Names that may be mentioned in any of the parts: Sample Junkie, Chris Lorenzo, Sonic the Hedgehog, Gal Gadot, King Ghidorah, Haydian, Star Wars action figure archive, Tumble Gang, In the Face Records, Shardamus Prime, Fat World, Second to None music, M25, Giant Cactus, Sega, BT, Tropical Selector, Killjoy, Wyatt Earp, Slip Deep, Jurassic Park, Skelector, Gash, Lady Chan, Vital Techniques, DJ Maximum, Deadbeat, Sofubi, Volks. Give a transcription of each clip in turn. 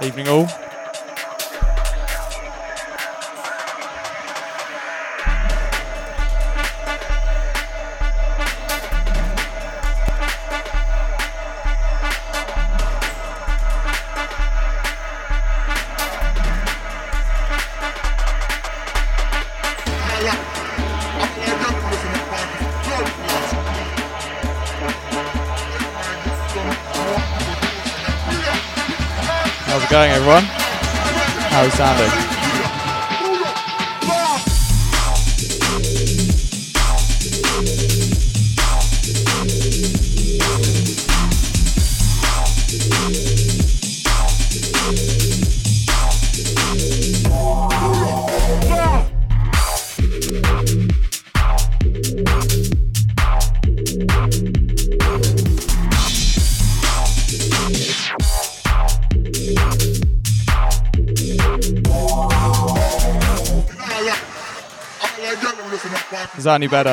Evening all. Going, everyone? How is it sounding? Is that any better?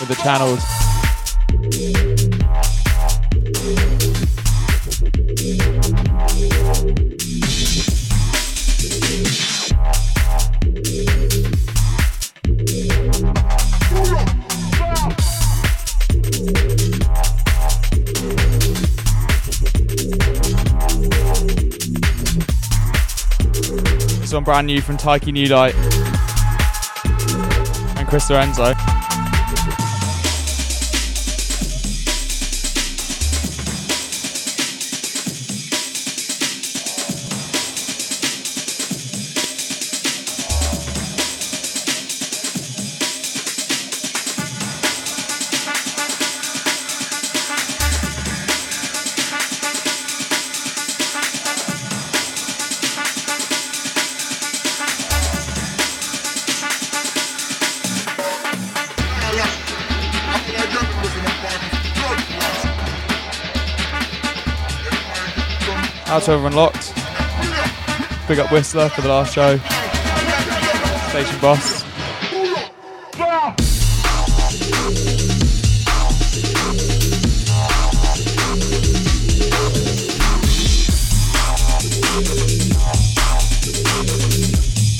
With the channels. This one brand new from Tyke New Light. Chris Lorenzo. Out to everyone locked. Big up Whistler for the last show. Station boss. Baby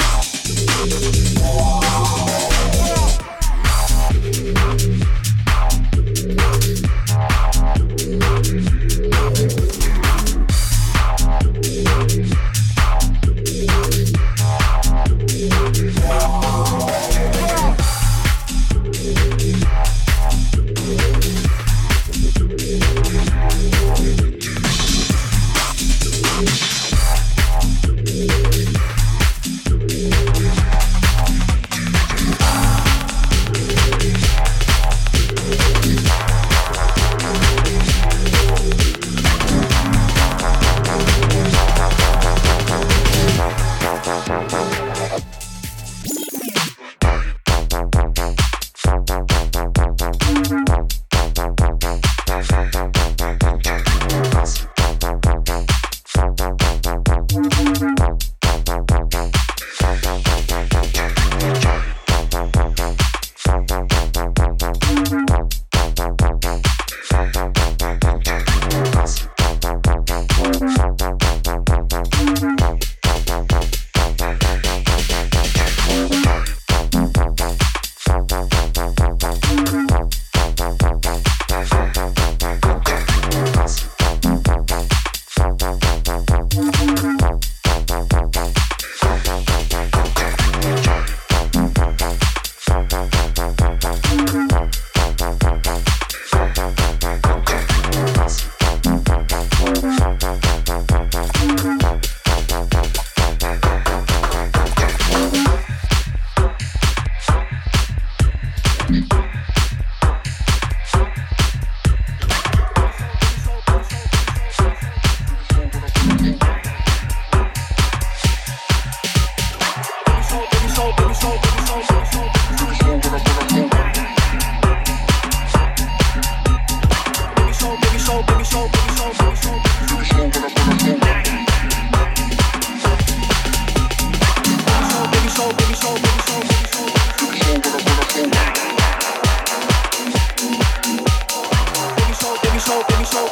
soul.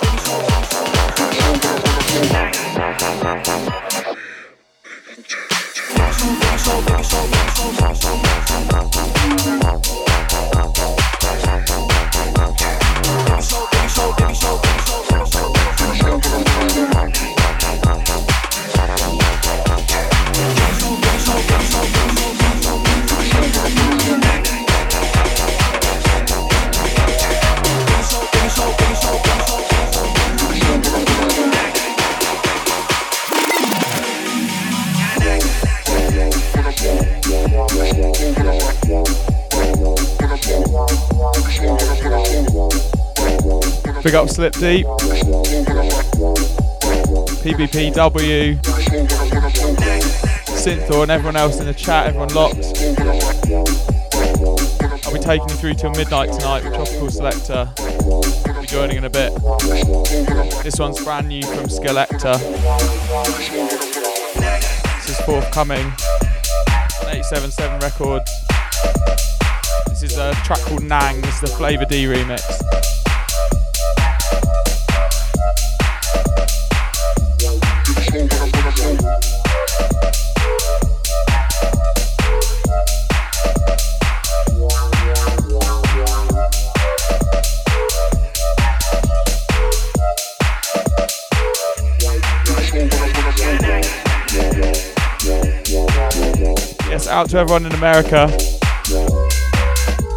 Big up Slip Deep, PBPW, Synthor and everyone else in the chat, everyone locked. I'll be taking you through till midnight tonight with Tropical Selector. I'll be joining in a bit. This one's brand new from Skelector. This is forthcoming on 877 Records. This is a track called Nang. This is the Flavor D remix. Yes, out to everyone in America.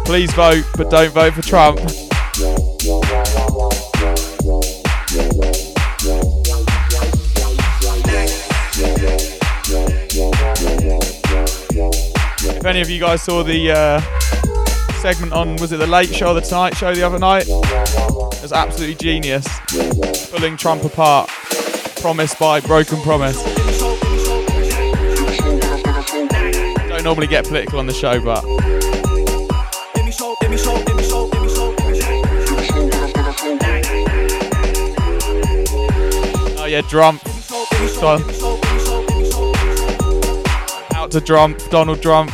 Please vote, but don't vote for Trump. If any of you guys saw the segment on, was it the Late Show or the Tonight Show the other night? It was absolutely genius. Pulling Trump apart. Promise by Broken Promise. Don't normally get political on the show, but... Yeah, Trump. Out to Trump, Donald Trump.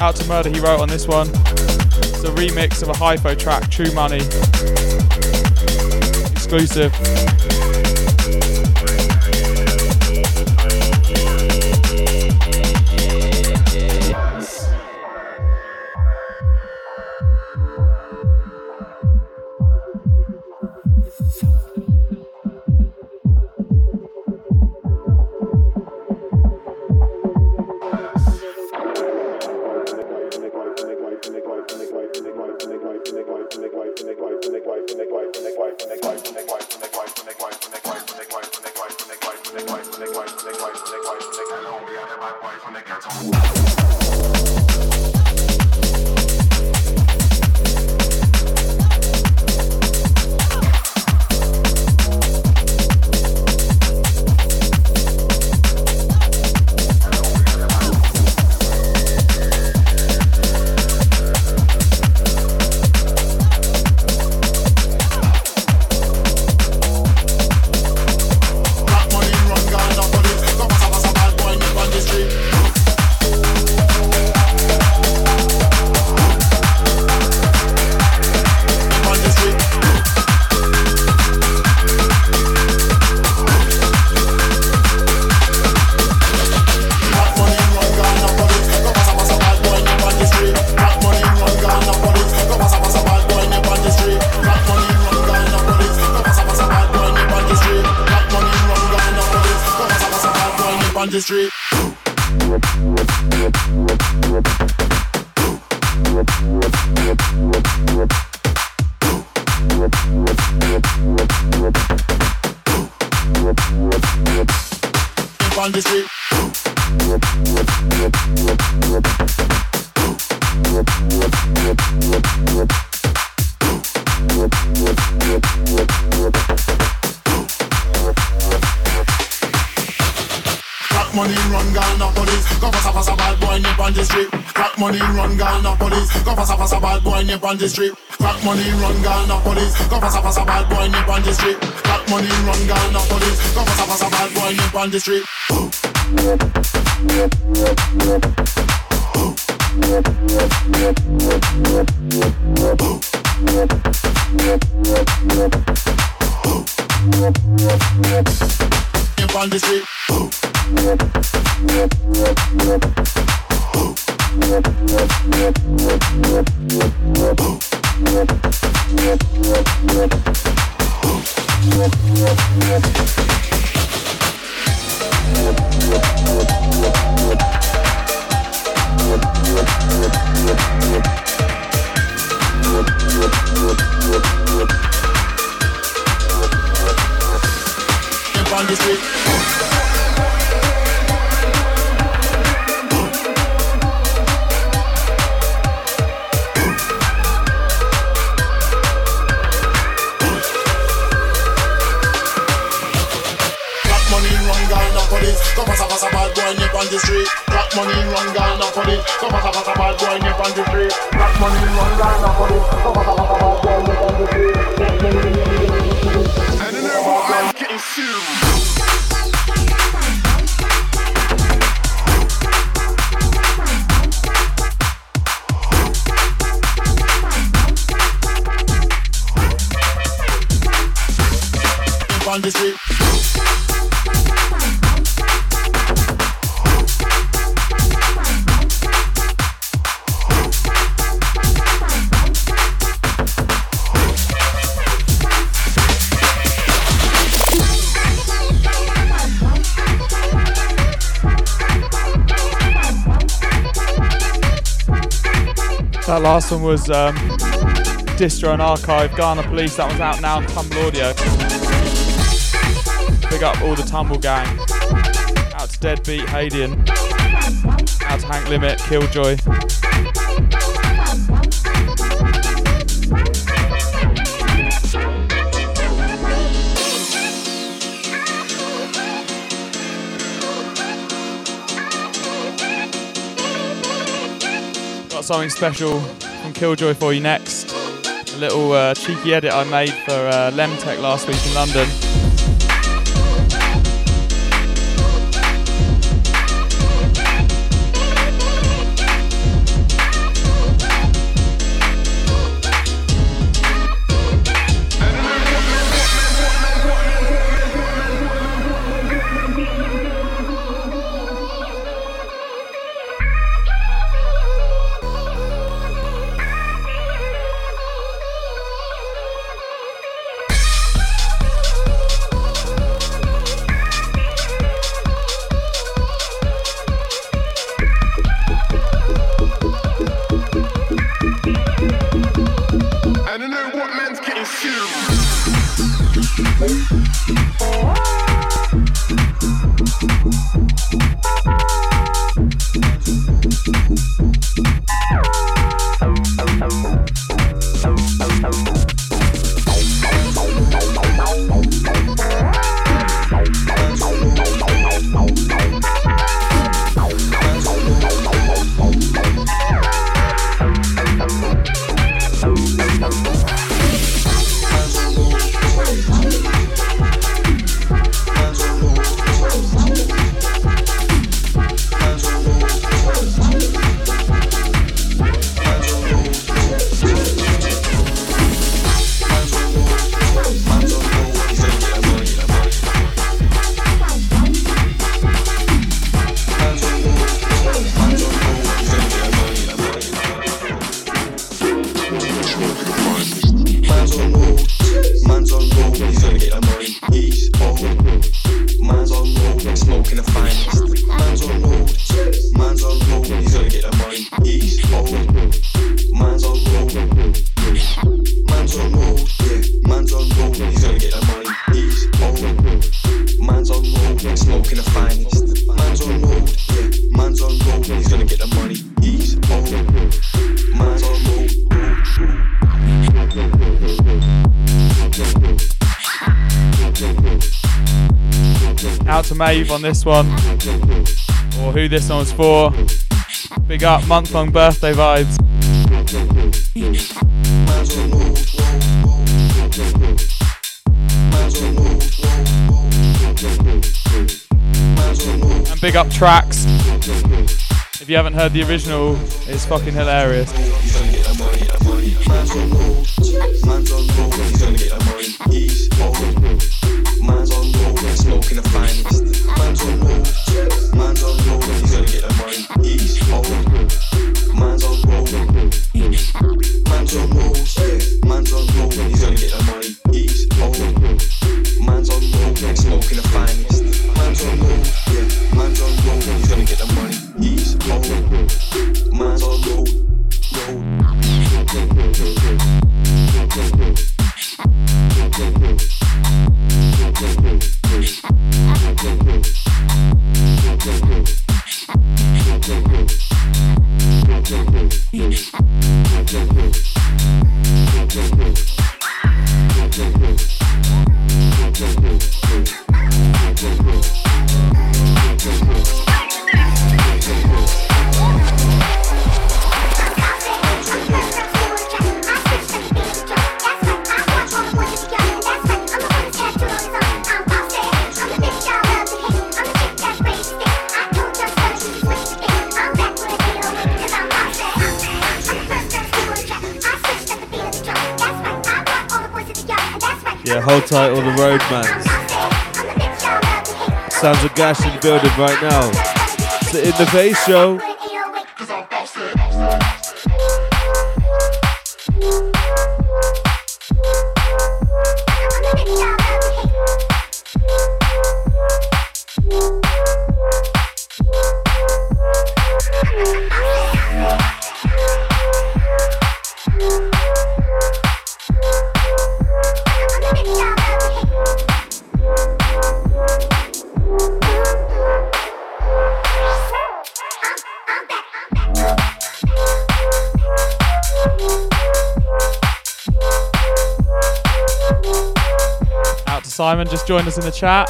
out to Murder He Wrote on this one. It's a remix of a Hypho track, True Money. Exclusive. On the street, crack money, run, gun, no police. Go pass a bad boy, nip on the street. Crack money, run, gun, no police. Go pass a bad boy, nip on the street. Nip on the street. That last one was Distro and Archive, Ghana Police. That one's out now on Tumble Audio. Big up all the Tumble Gang. Out to Deadbeat, Haydian. Out to Hank Limit, Killjoy. Something special from Killjoy for you next. A little cheeky edit I made for Lemtech last week in London. Mave on this one, or who this one's for. Big up month-long birthday vibes. And big up Tracks. If you haven't heard the original, it's fucking hilarious. Title The Roadman. Sounds of Gash in the building right now. It's the In the Face show. Simon just joined us in the chat.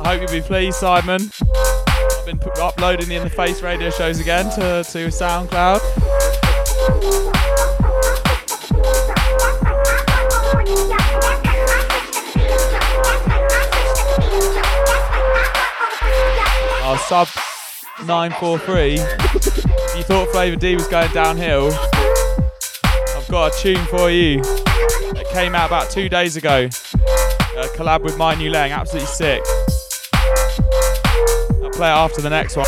I hope you'll be pleased, Simon. I've been uploading the In the Face radio shows again to SoundCloud. Our sub 943. If you thought Flavor D was going downhill, I've got a tune for you. It came out about 2 days ago. Collab with My Nu Leng, absolutely sick. I'll play it after the next one.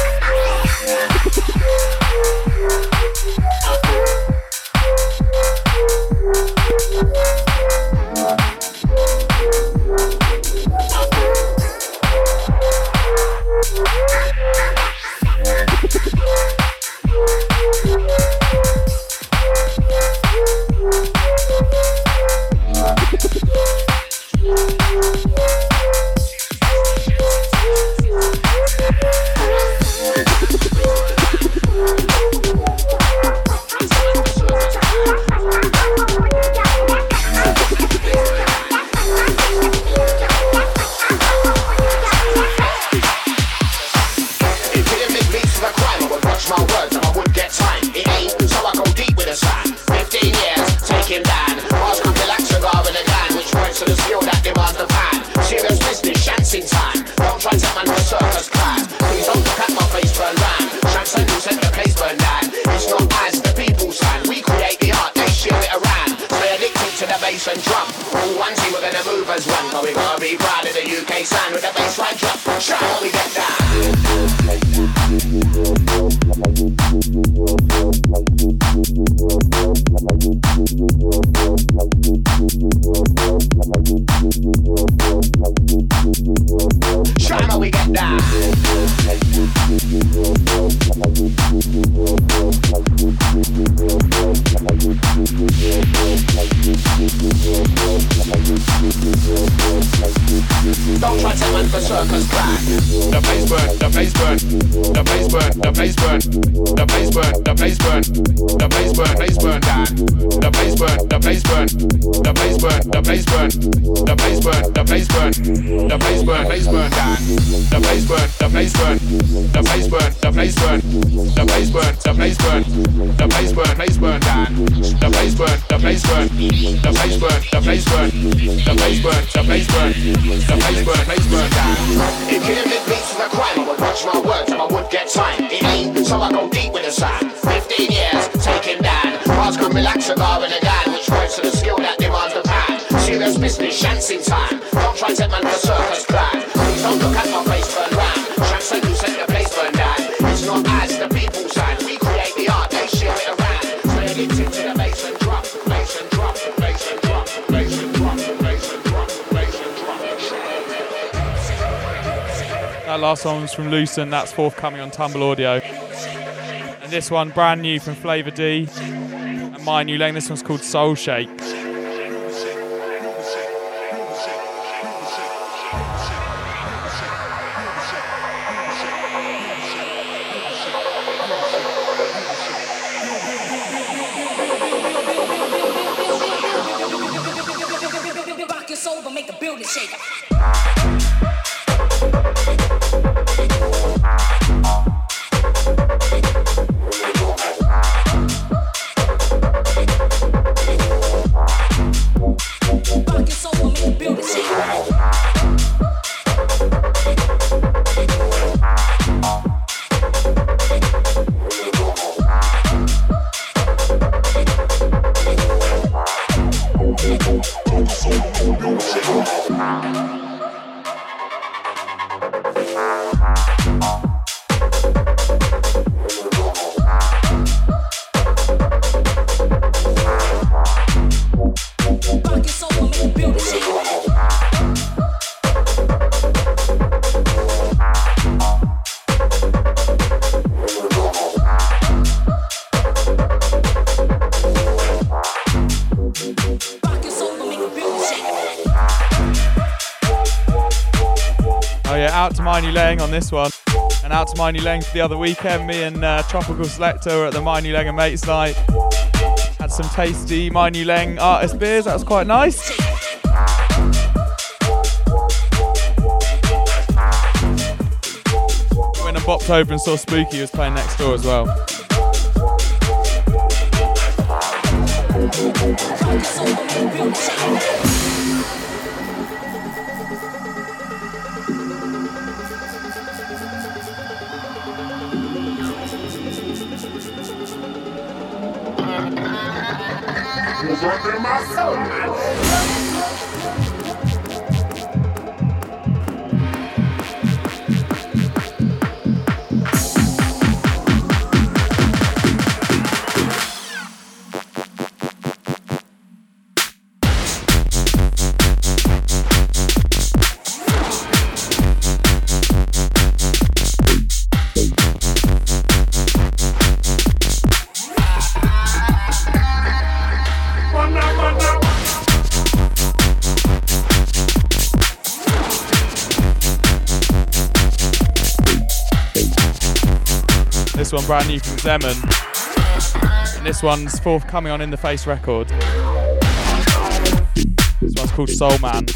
burn, the bass burn, the bass burn, the bass burn, the bass burn, bass burn, the bass burn, the bass burn, the bass burn, the bass burn, the bass burn, the bass burn, the bass burn, bass burn, the bass burn, the bass burn, the bass burn, the bass burn, the bass burn, the bass burn, the bass burn, bass burn, the bass burn, the bass burn, the bass burn, the bass burn, the bass burn, the bass burn, the bass burn, bass burn, if pyramid beats is a crime, I would watch my words and I would get time. It ain't, so I go deep with a sign. 15 years, taking down. Bars can relax a bar in a guy, which points to the skill that demands the pan. Serious business, chance in time. Don't try to man the circus clan. Please don't look at my face, turn round. Chance that you set the place burn down. It's not us, the people's side. We create the art, they share it around. Spread it into the bass and drop, bass and drop, bass and drop, bass and drop, bass and drop, bass and drop. That last song was from Lucent, that's forthcoming on Tumble Audio. And this one, brand new from Flavor D and My Nu Leng. This one's called Soul Shake. My Nu Leng on this one, and out to My Nu Leng for the other weekend. Me and Tropical Selector were at the My Nu Leng and Mates night. Had some tasty My Nu Leng artist beers. That was quite nice. Went and bopped over and saw Spooky was playing next door as well. One brand new from Zemmon, and this one's forthcoming on In the Face Records. This one's called Soul Man.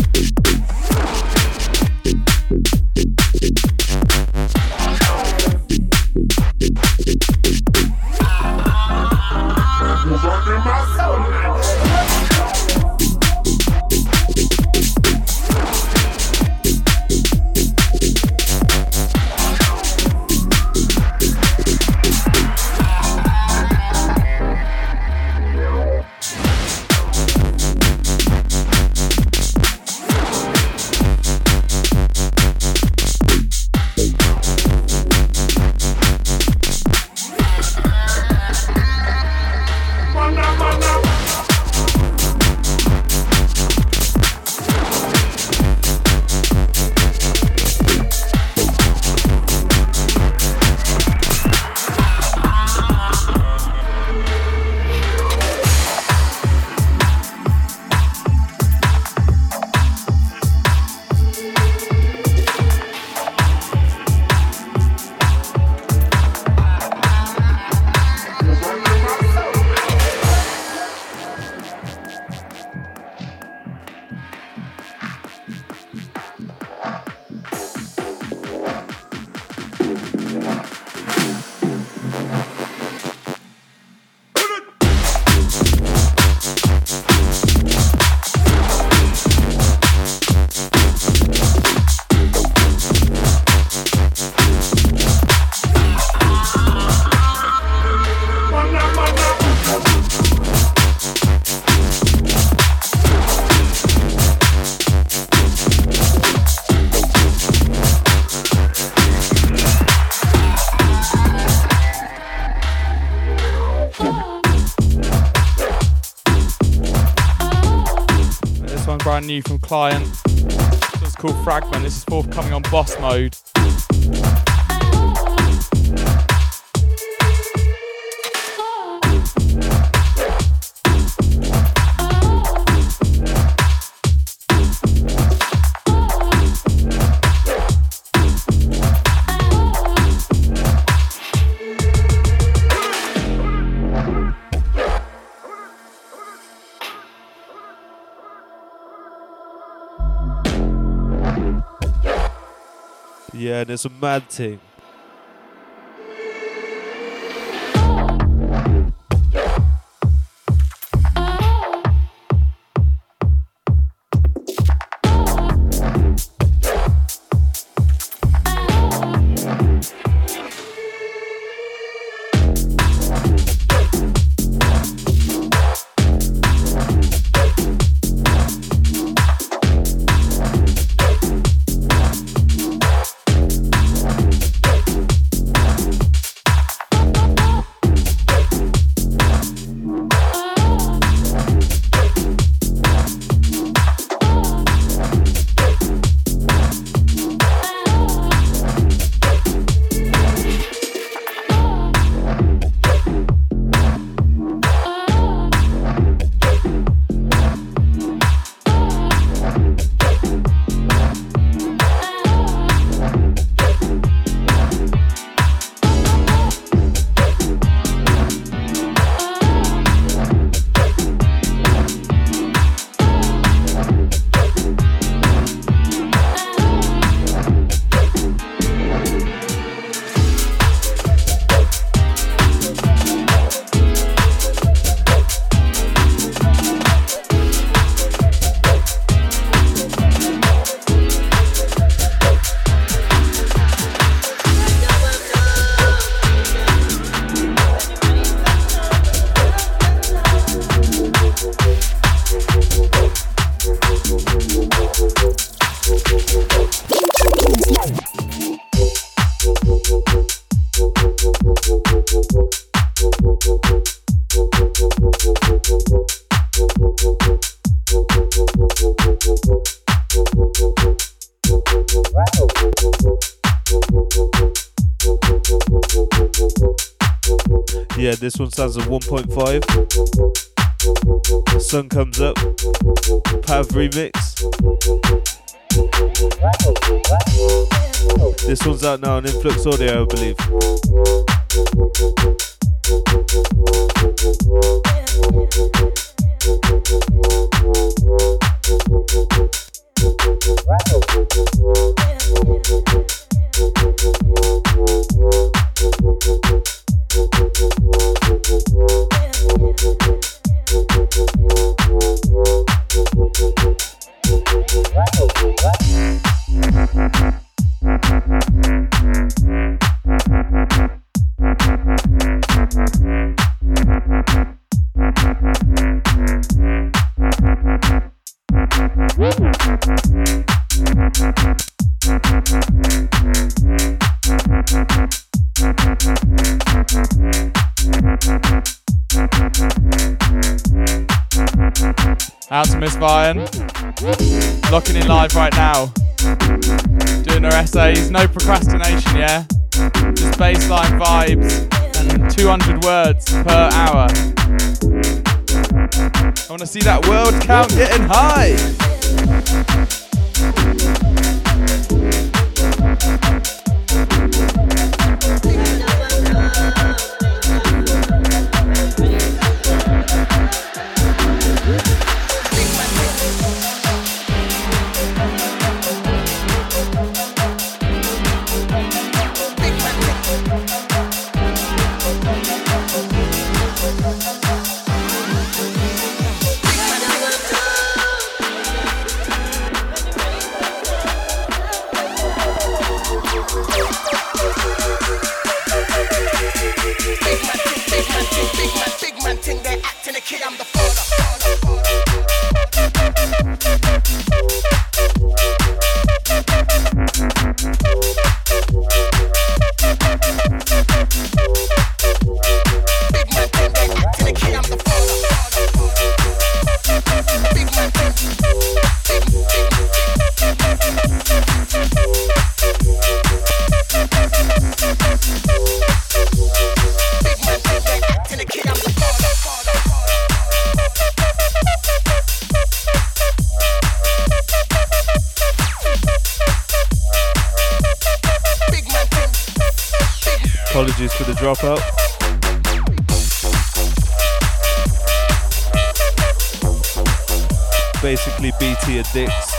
brand new from Client. This one's called Fragment. This is forthcoming on Boss Mode. Yeah, and it's a mad thing. Yeah, this one stands at 1.5. Sun Comes Up, Pav Remix. This one's out now on Influx Audio, I believe. Out to Miss Vian, locking in live right now, doing her essays, no procrastination, yeah, just baseline vibes and 200 words per hour. I want to see that world count getting high. Apologies for the dropout. Basically, BT addicts.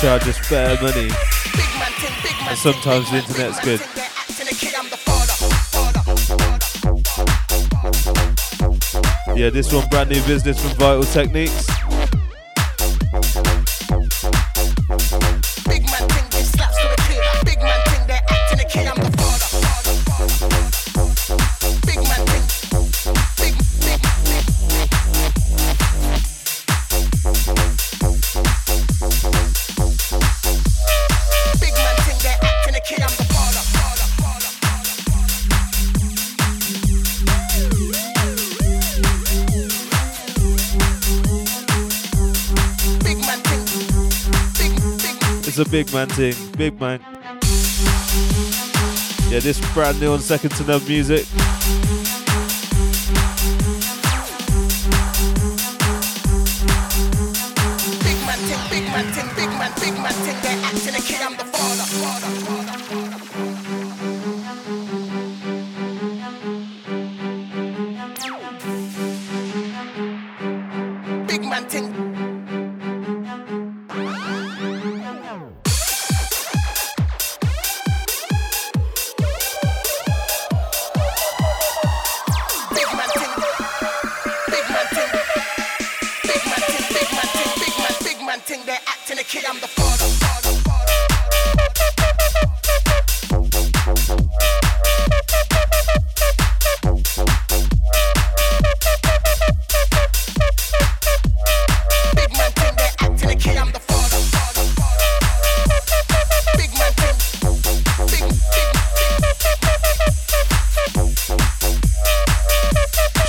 Charges fair money. And sometimes the internet's good. Yeah, this one brand new business from Vital Techniques. Big man thing, big man. Yeah, this brand new on Second to None music.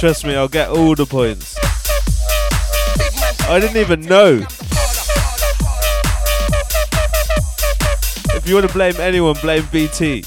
Trust me, I'll get all the points. I didn't even know. If you want to blame anyone, blame BT.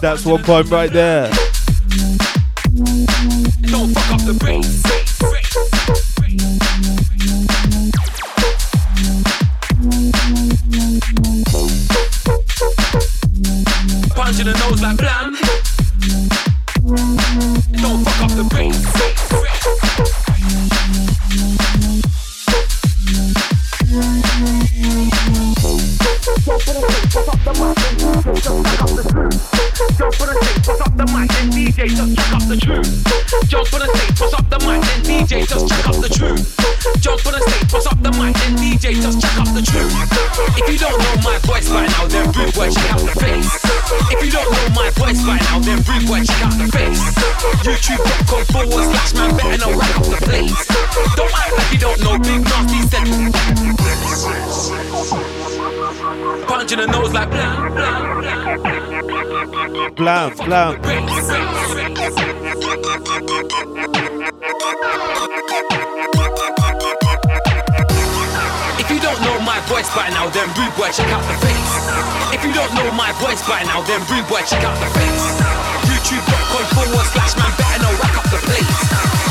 That's one point right there. Don't fuck up the brains. Punch in the nose like blam. Don't fuck up the brains. Just check up the truth. Jones for the state, pass up the mic, then DJ just check up the truth. Jones for the state, pass up the mic, then DJ just check up the truth. If you don't know my voice by now, then rude boy, check out the face. If you don't know my voice by now, then rude boy, check out the face. YouTube.com/man, better know right off the place. Don't act like you don't know big nasty said. Punch in the nose like blam, blam, blam. Blam, blam. If you don't know my voice by now, then rude boy, check out the face. If you don't know my voice by now, then rude boy, check out the face. YouTube.com/man, better know rack up the place.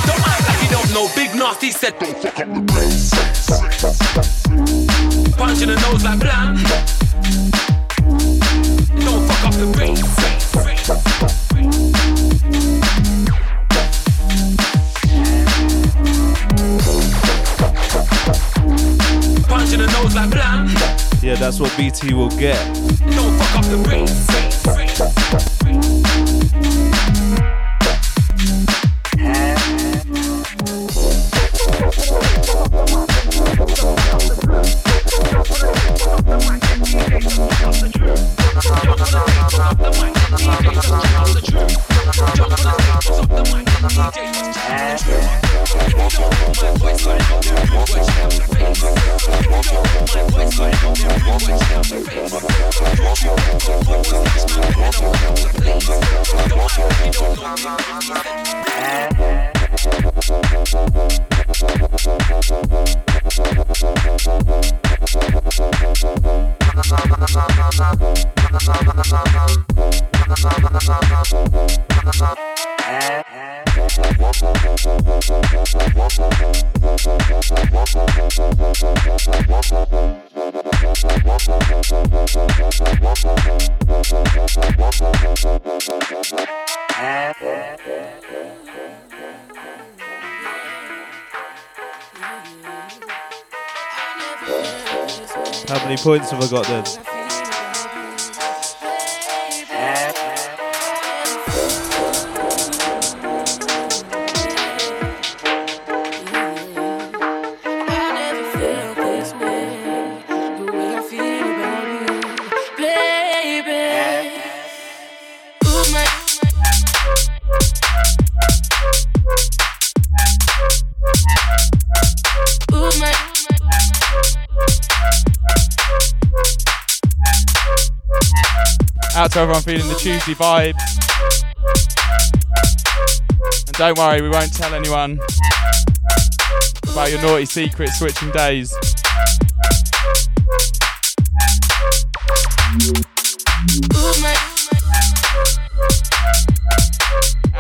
Don't act like you don't know big nasty said. Don't fuck up the place. Punch in the nose like blam. Don't fuck up the place. Yeah, that's what BT will get. Don't fuck up the brains. How many points have I got then? So everyone feeling the Tuesday vibe. And don't worry, we won't tell anyone about your naughty secret switching days.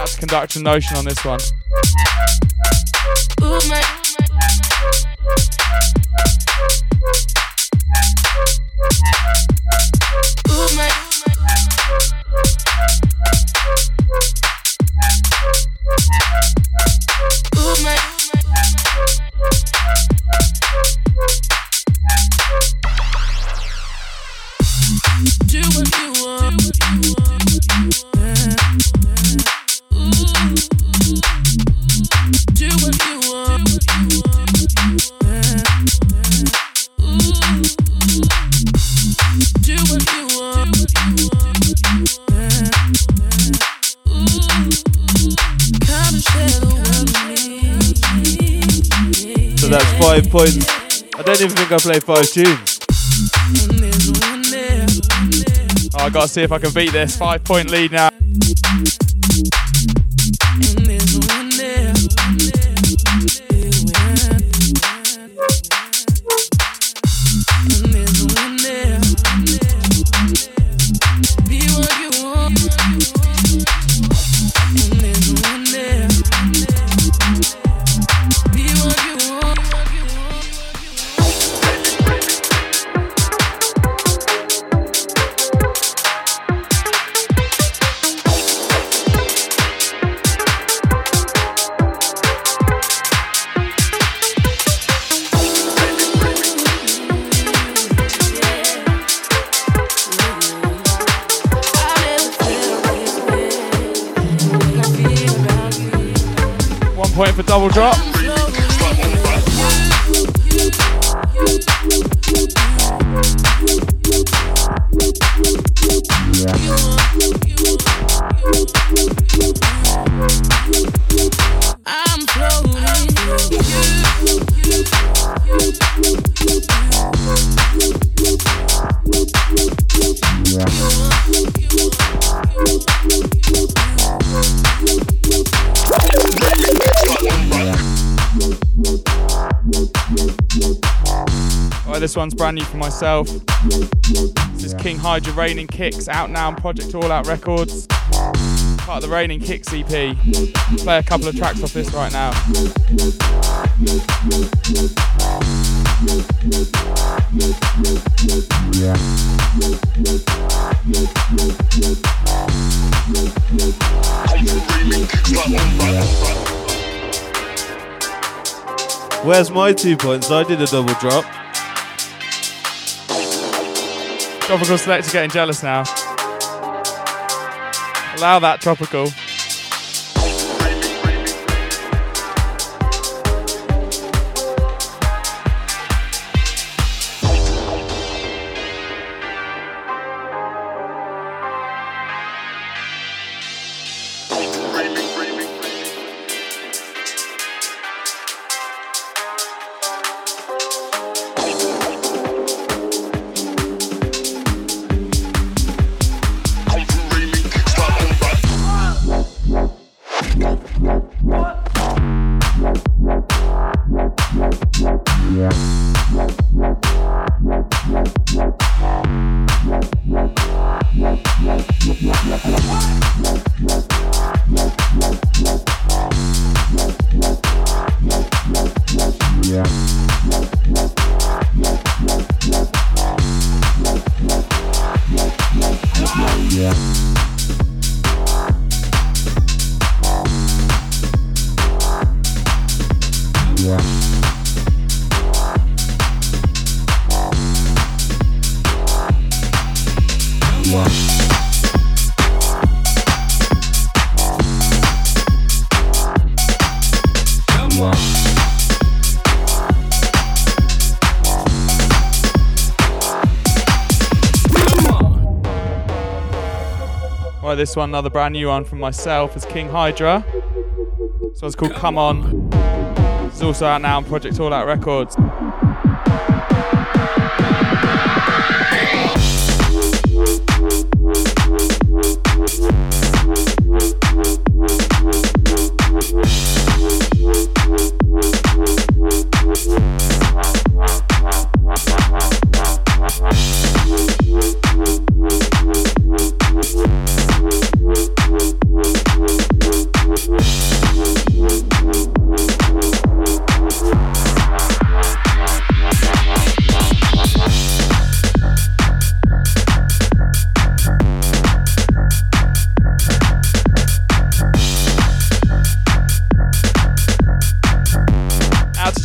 Out to conduct a notion on this one. Points. I don't even think I played 5 tunes. Oh, I gotta see if I can beat this. 5-point lead now. Waiting for double drop. This one's brand new for myself. This is King Hydra, Raining Kicks, out now on Project All Out Records. Part of the Raining Kicks EP. Play a couple of tracks off this right now. Where's my 2 points? I did a double drop. Tropical Selector getting jealous now. Allow that, Tropical. This one, another brand new one from myself, is King Hydra. So it's called Come On. It's also out now on Project All Out Records.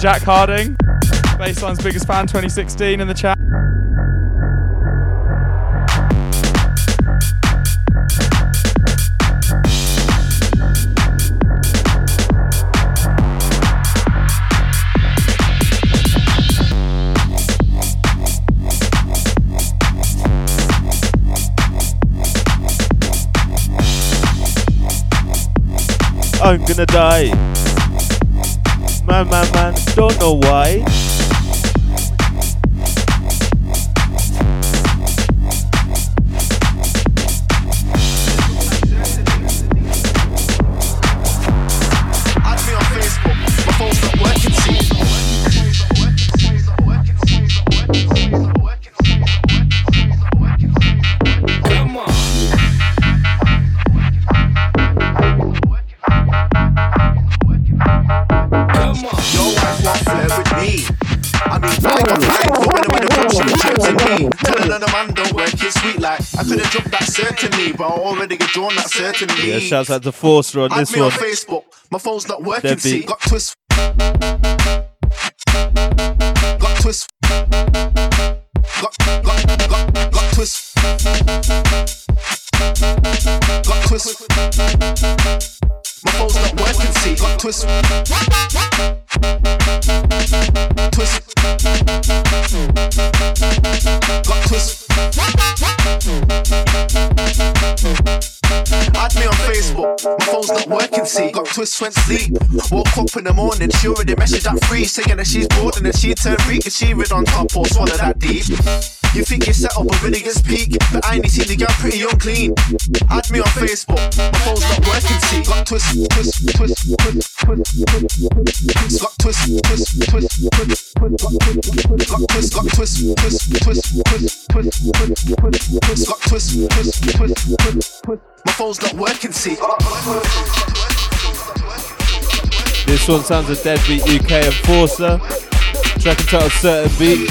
Jack Harding, Bassline's biggest fan 2016 in the chat. I'm gonna die. Man, don't know why. Yeah, shouts out to Forster on this one. Facebook. My phone's not working. See, got twist. Got twist. Got twist. Got twist. My phone's not working. See, got twist. Twist. Got twist. Add me on Facebook, my phone's not working, see, got twists when sleep. Woke up in the morning, she already messaged at 3, saying that she's bored and that she turned weak. Is she rid on top or swallow that deep? You think you set up a really good peak, but I ain't seen the girl pretty unclean. Add me on Facebook, my phone's not working, see, got twists, twist, twist, twist, twist, twist, got twist, twist, twist, twist, got twist, got twist, twist, twist, twist, twist, twist, got twist, twist, twist, twist, twist. My phone's not working, see. This one sounds a Deadbeat UK Enforcer. Track and title Certain Beat.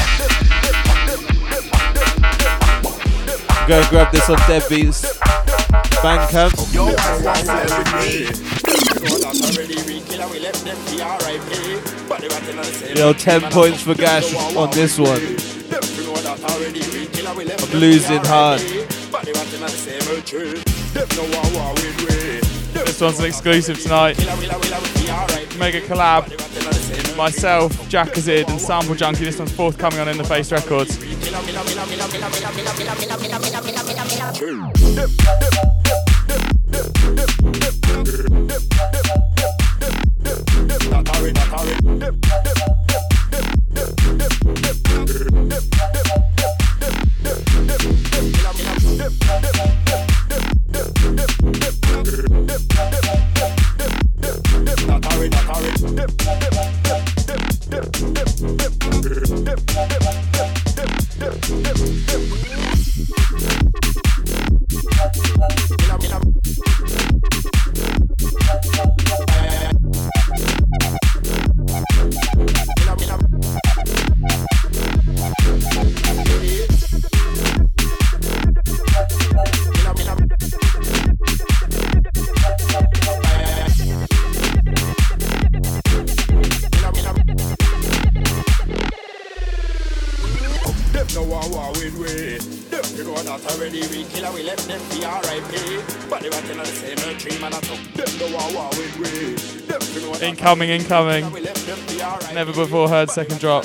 Go and grab this on Deadbeat's Bandcamp. Yo, 10 points for Gash on this one. I'm losing hard. This one's an exclusive tonight. Mega collab. Myself, Jack Azid and Sample Junkie. This one's forthcoming on In the Face Records. Incoming. Never before heard second drop.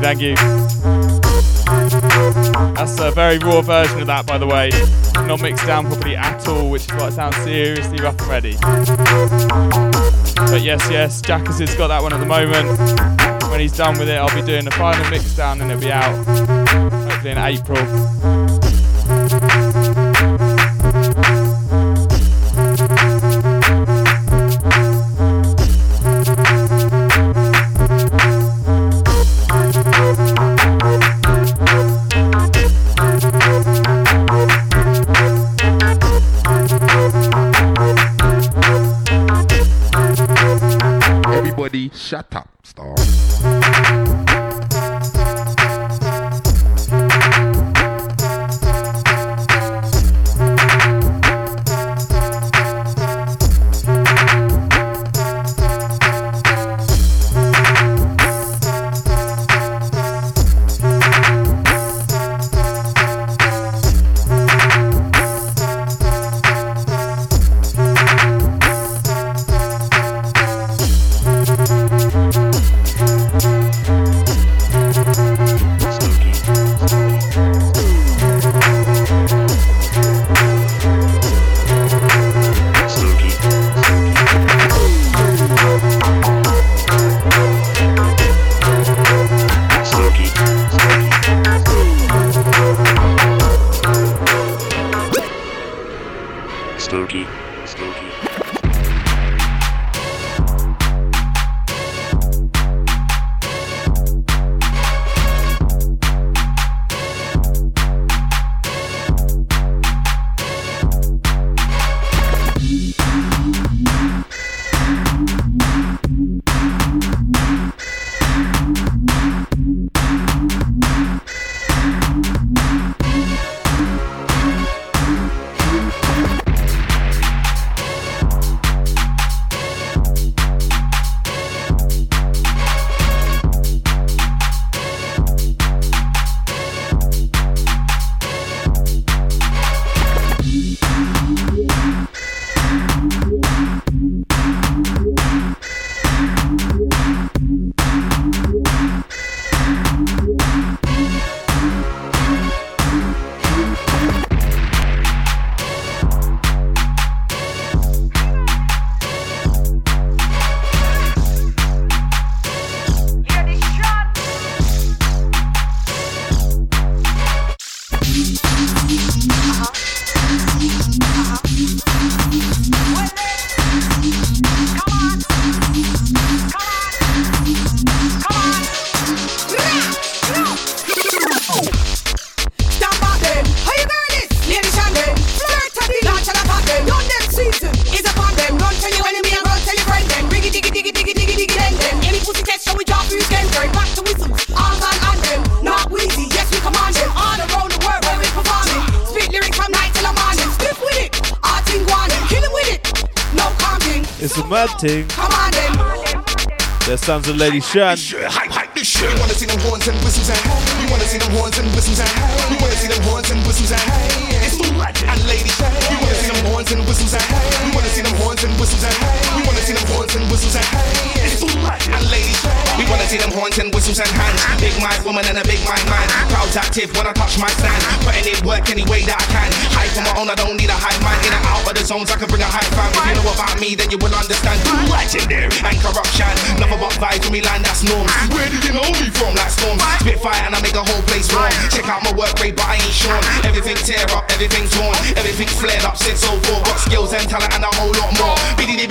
Thank you. That's a very raw version of that, by the way. Not mixed down properly at all, which is why it sounds seriously rough and ready. But yes, Jackers has got that one at the moment. When he's done with it, I'll be doing the final mix down and it'll be out, hopefully in April. Shut up, star. a mad thing. Come on then. There's sounds of Lady Shan. You wanna see them horns and whistles and hey. You wanna see them horns and whistles and hey. You wanna see them horns and whistles and hey. It's the legend and Lady Shan. You wanna see them horns and whistles and hey. You wanna see them horns and whistles and hey. You wanna see them horns and whistles and hey. It's the legend and Lady Shan. We wanna see them horns and whistles and hands. Big mind woman and a big mind man. Proud's active when I touch my stand. Putting in work any way that I can. Hype on my own, I don't need a hype man. In and out of the zones, I can bring a hype fan. If you know about me, then you will understand. Legendary and corruption. Nothing but vibes from me land, that's norms. Where did you know me from? Like storm. Spitfire and I make the whole place warm. Check out my work rate, but I ain't shorn. Everything tear up, everything torn. Everything flared up since so far. Got skills and talent and a whole lot more. Biddy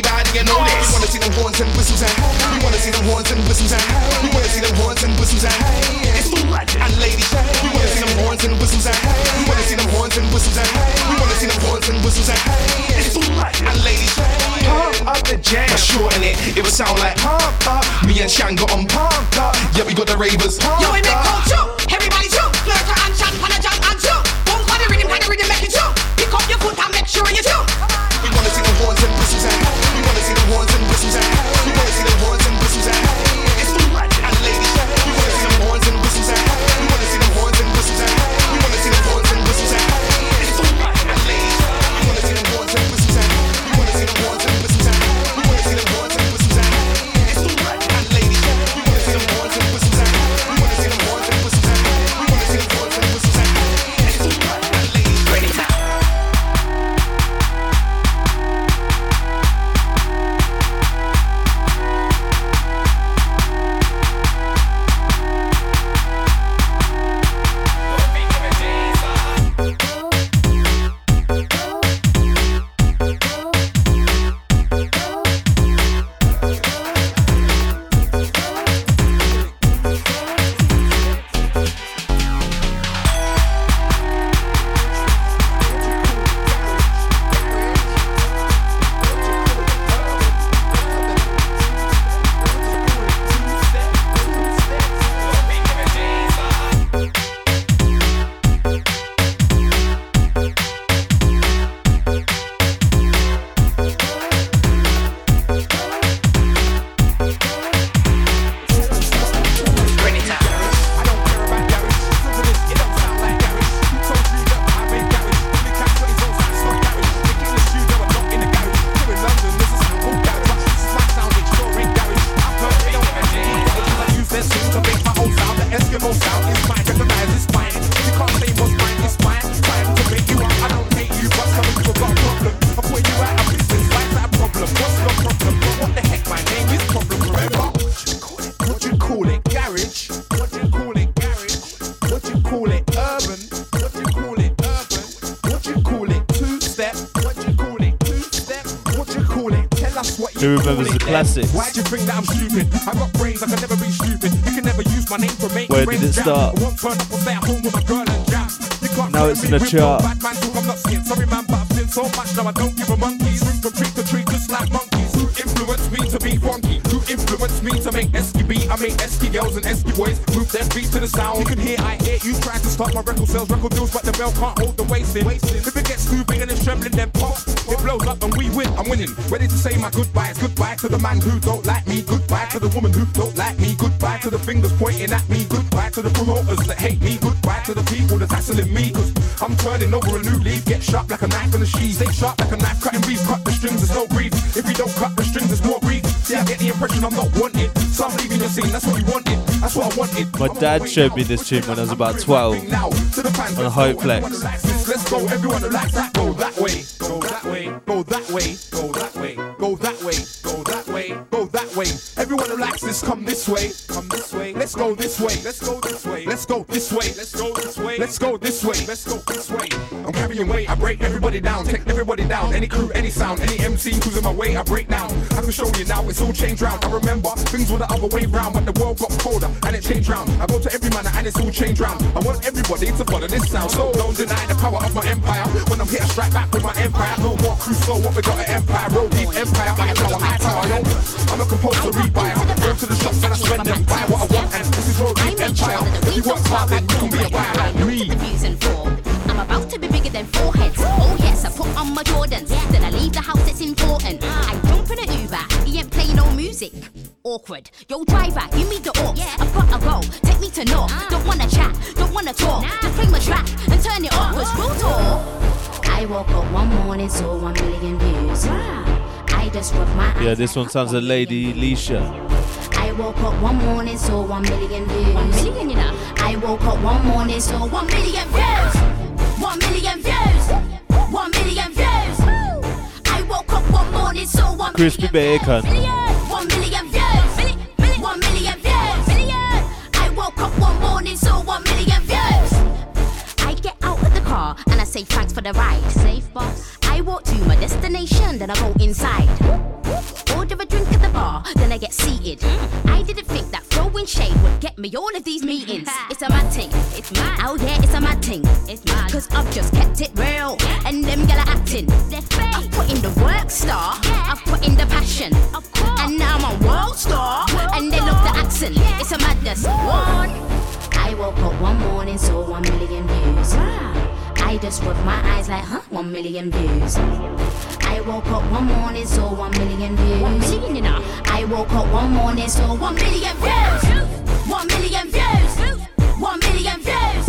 bad, you know this. You wanna see them horns and whistles and hey. You wanna see them horns and whistles and hey. You wanna see them horns and whistles and hey. It's the legend and Lady Shan. You wanna see them horns and whistles and hey. You wanna see them horns and whistles and hey. You wanna see them horns and whistles and hey. It's the legend and Lady Shan. Pump up the jam. I shorten it. It would sound like pump up. Me and Shan got on pump. Yeah, we got the ravers. Yo, we make cold too. Everybody too. Flirter and chant, pan and jam and too. Boom, pan and rhythm, make it too. Pick up your foot and make sure you too. We wanna see the horns and whistles and hey. We wanna see the horns and whistles and hey. We wanna see the horns and whistles and hey. It's the legend and Lady Shan. We wanna see the horns and whistles and hey. We wanna see the horns and whistles and hey. We wanna see the horns and whistles and hey. It's the legend and Lady Shan. We wanna see the horns and whistles and hey. We wanna see the horns and whistles and hey. We wanna see the horns and whistles and hey. It's the legend. Who remembers the classics? Why'd you think that I'm stupid? I got brains, I can never be stupid. You can never use my name for making where did it start? Now it's in the chart. I'm not scared, sorry man, but I've been so much now I don't give a monkey's. Room from treat to treat just like monkeys. Who influenced me to be wonky? Who influenced me to make Esky beat? I made Esky girls and Esky boys move their feet to the sound. You can hear I hate you trying to start my record sales, record deals, but the bell can't hold the waist in. If it gets too big and it's trembling, then pop. It blows up and we win, I'm winning. Ready to say my goodbyes. Goodbye to the man who don't like me. Goodbye to the woman who don't like me. Goodbye to the fingers pointing at me. Goodbye to the promoters that hate me. Goodbye to the people that's hassling me. Cause I'm turning over a new leaf. Get sharp like a knife in the sheath. They sharp like a knife cutting beef. Cut the strings, there's no grief. If you don't cut the strings, there's more grief. See, I get the impression I'm not wanted. So I'm leaving the scene, that's what you wanted. That's what I wanted. My dad showed me this tune when I was about 12 on a Hyplex. Let's go, everyone who likes that. Go that way, go that way. Go that way, go that way, go that way, go that way, go that way. Everyone relax, this come this way, come this way. Let's go this way, let's go this way, let's go this way, let's go this way, let's go this way, let's go this way. I'm carrying weight, I break everybody down, take everybody down. Any crew, any sound, any MC who's in my way, I break down. I can show you now, it's all changed round. I remember things were the other way round, but the world got colder and it changed round. I go to every manor and it's all changed round. I want everybody to follow this sound, so don't deny the power of my empire. When I'm here, I strike back with my empire. No more Crusoe, what we got an empire, roll deep empire, like a tower, high tower, yo. I'm a composer, rebuyer, go to the shops and I spend them, buy what I want, and this is roll deep empire. If you work hard, then you can be a buyer like me. I'm about to be bigger than four heads, oh yes, I put on my Jordans, then I leave the house, it's important. I jump in music. Awkward. Yo, driver, give me the aux. Yeah. I've got a roll. Take me to north. Don't wanna chat. Don't wanna talk. Nah. Just bring my track and turn it off. It's real talk. I woke up one morning, saw 1 million views. Wow. I just rubbed my eyes. Yeah, this one sounds a lady, Leisha. I woke up one morning, saw 1 million views. 1 million, you know. I woke up one morning, saw 1 million views. 1 million views. 1 million views. I woke up one morning, saw 1 million Crispy Bacon. 1 million views. 1 million views. I woke up one morning, saw 1 million views. I get out of the car and I say thanks for the ride. Safe boss. I walk to my destination, then I go inside. Order a drink at the bar, then I get seated. I didn't think that throwing shade would get me all of these meetings. It's a mad thing, it's mad. Oh yeah, it's a mad thing, it's mad. Cause I've just kept it real, yeah. And them gala acting. They're fake. I've put in the work, star. Yeah. I've put in the passion, of course. And now I'm a world star, world and they love the accent. Yeah. It's a madness. One. I woke up one morning, saw 1 million views. Wow. I just rubbed my eyes like, huh? 1 million views. I woke up one morning, saw 1 million views. 1 million, you know. I woke up one morning, saw 1 million views. 1 million views. 1 million views.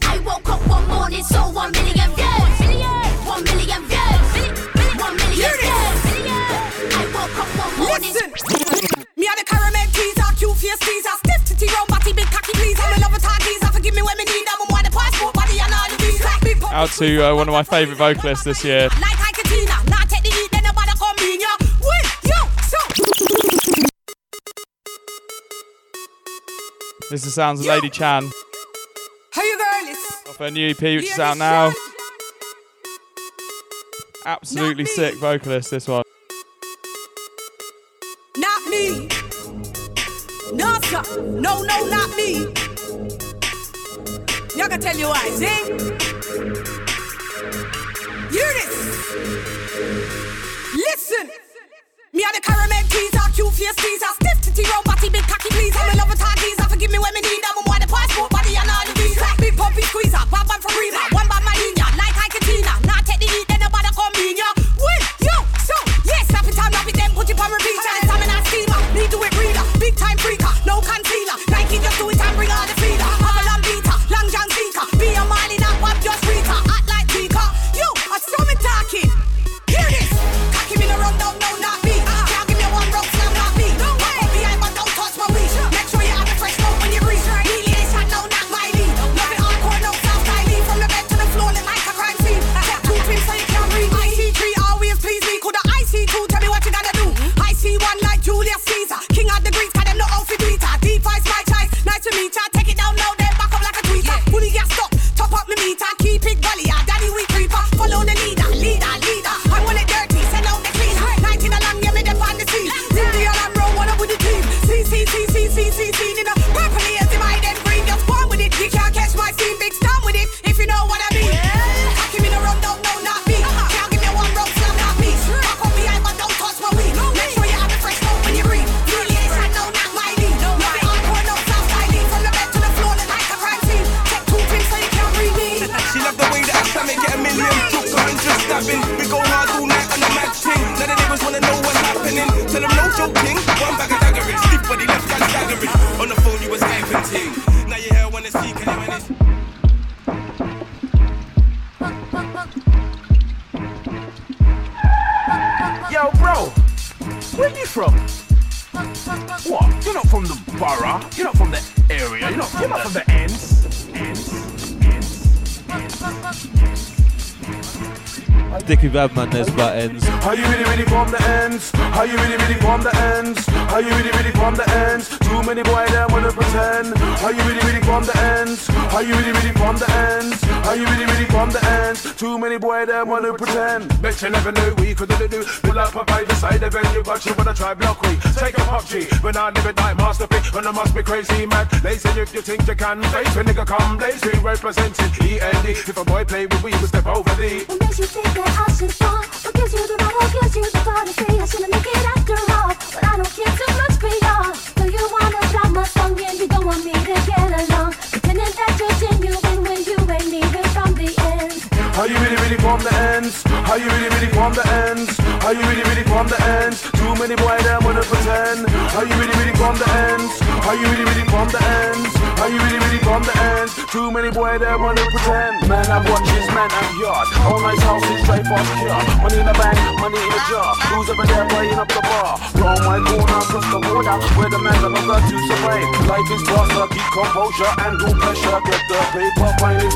I woke up one morning, saw 1 million views. 1 million views. 1 million views. I woke up one morning. Listen. Me and the caramel teas are cute for your steez. I stiff titty round body, big cocky please. I'm in love with tardies. I forgive me when me need them. I'm wide the passport body and all the bees. Out to one of my favourite vocalists this year. This is the sounds of Lady Chan. How you girl? Off her new EP, which is out now. Absolutely sick vocalist, this one. Not me. No, sir. No, no, not me. Y'all can tell you why, see? Eunice, listen. Me and the caramel teas are cute for your steez. I stiff titty round body, big cocky please. I'm in love with tardies. I forgive me when me need them. I'm wide the passport body and all the visa. Big pumpy squeezer, bad man from Rima. One bad man in ya, like I Katina. Now take the heat, then nobody come in ya. Win, yo, so, yes, happy time, love it, then put it on repeat. Challenge time and I steamer, need to it breather. Big time freaker, no concealer. Nike just do it and bring all the feeder. Have a long beater, long john seeker. Be a man in a pop, just reader. Bad man, there's buttons. How you really, really bomb the ends? How you really, really bomb the ends? How you really, really bomb the ends? Too many boy that wanna pretend. How you really, really bomb the ends? How you really, really bomb the ends? How you really, really bomb the ends? Too many boy that wanna pretend. Bet you never knew what you couldn't do. Pull up a by the side of venue, but you wanna try block we. Take a pop G, when I live it like masterpiece, when I must be crazy mad. They say if you think you can, face when nigga come, they see representing END. If a boy play with we, we step over the. What makes you think that I should fall? What gives you the right? What gives you the power to say I shouldn't make it after all? But I don't care too much for y'all. Do you wanna drop my song and you don't want me to get along? Pretending that you're genuine when you ain't even from the end. Are you really? really bomb the ends? How you really, really bomb the ends? How you really, really bomb the ends? Too many boy them wanna pretend. How you really, really bomb the ends? How you really, really bomb the ends? How you really, really bomb the ends? Too many boy them wanna pretend. Man, I watch his man and yard. All nice houses, straight for secure. Money in the bank, money in the jar. Who's up there playing up the bar? Roll my corner, cross the border. Where the man never got to survive. Life is faster, keep composure and do pressure. Get the paper, finally.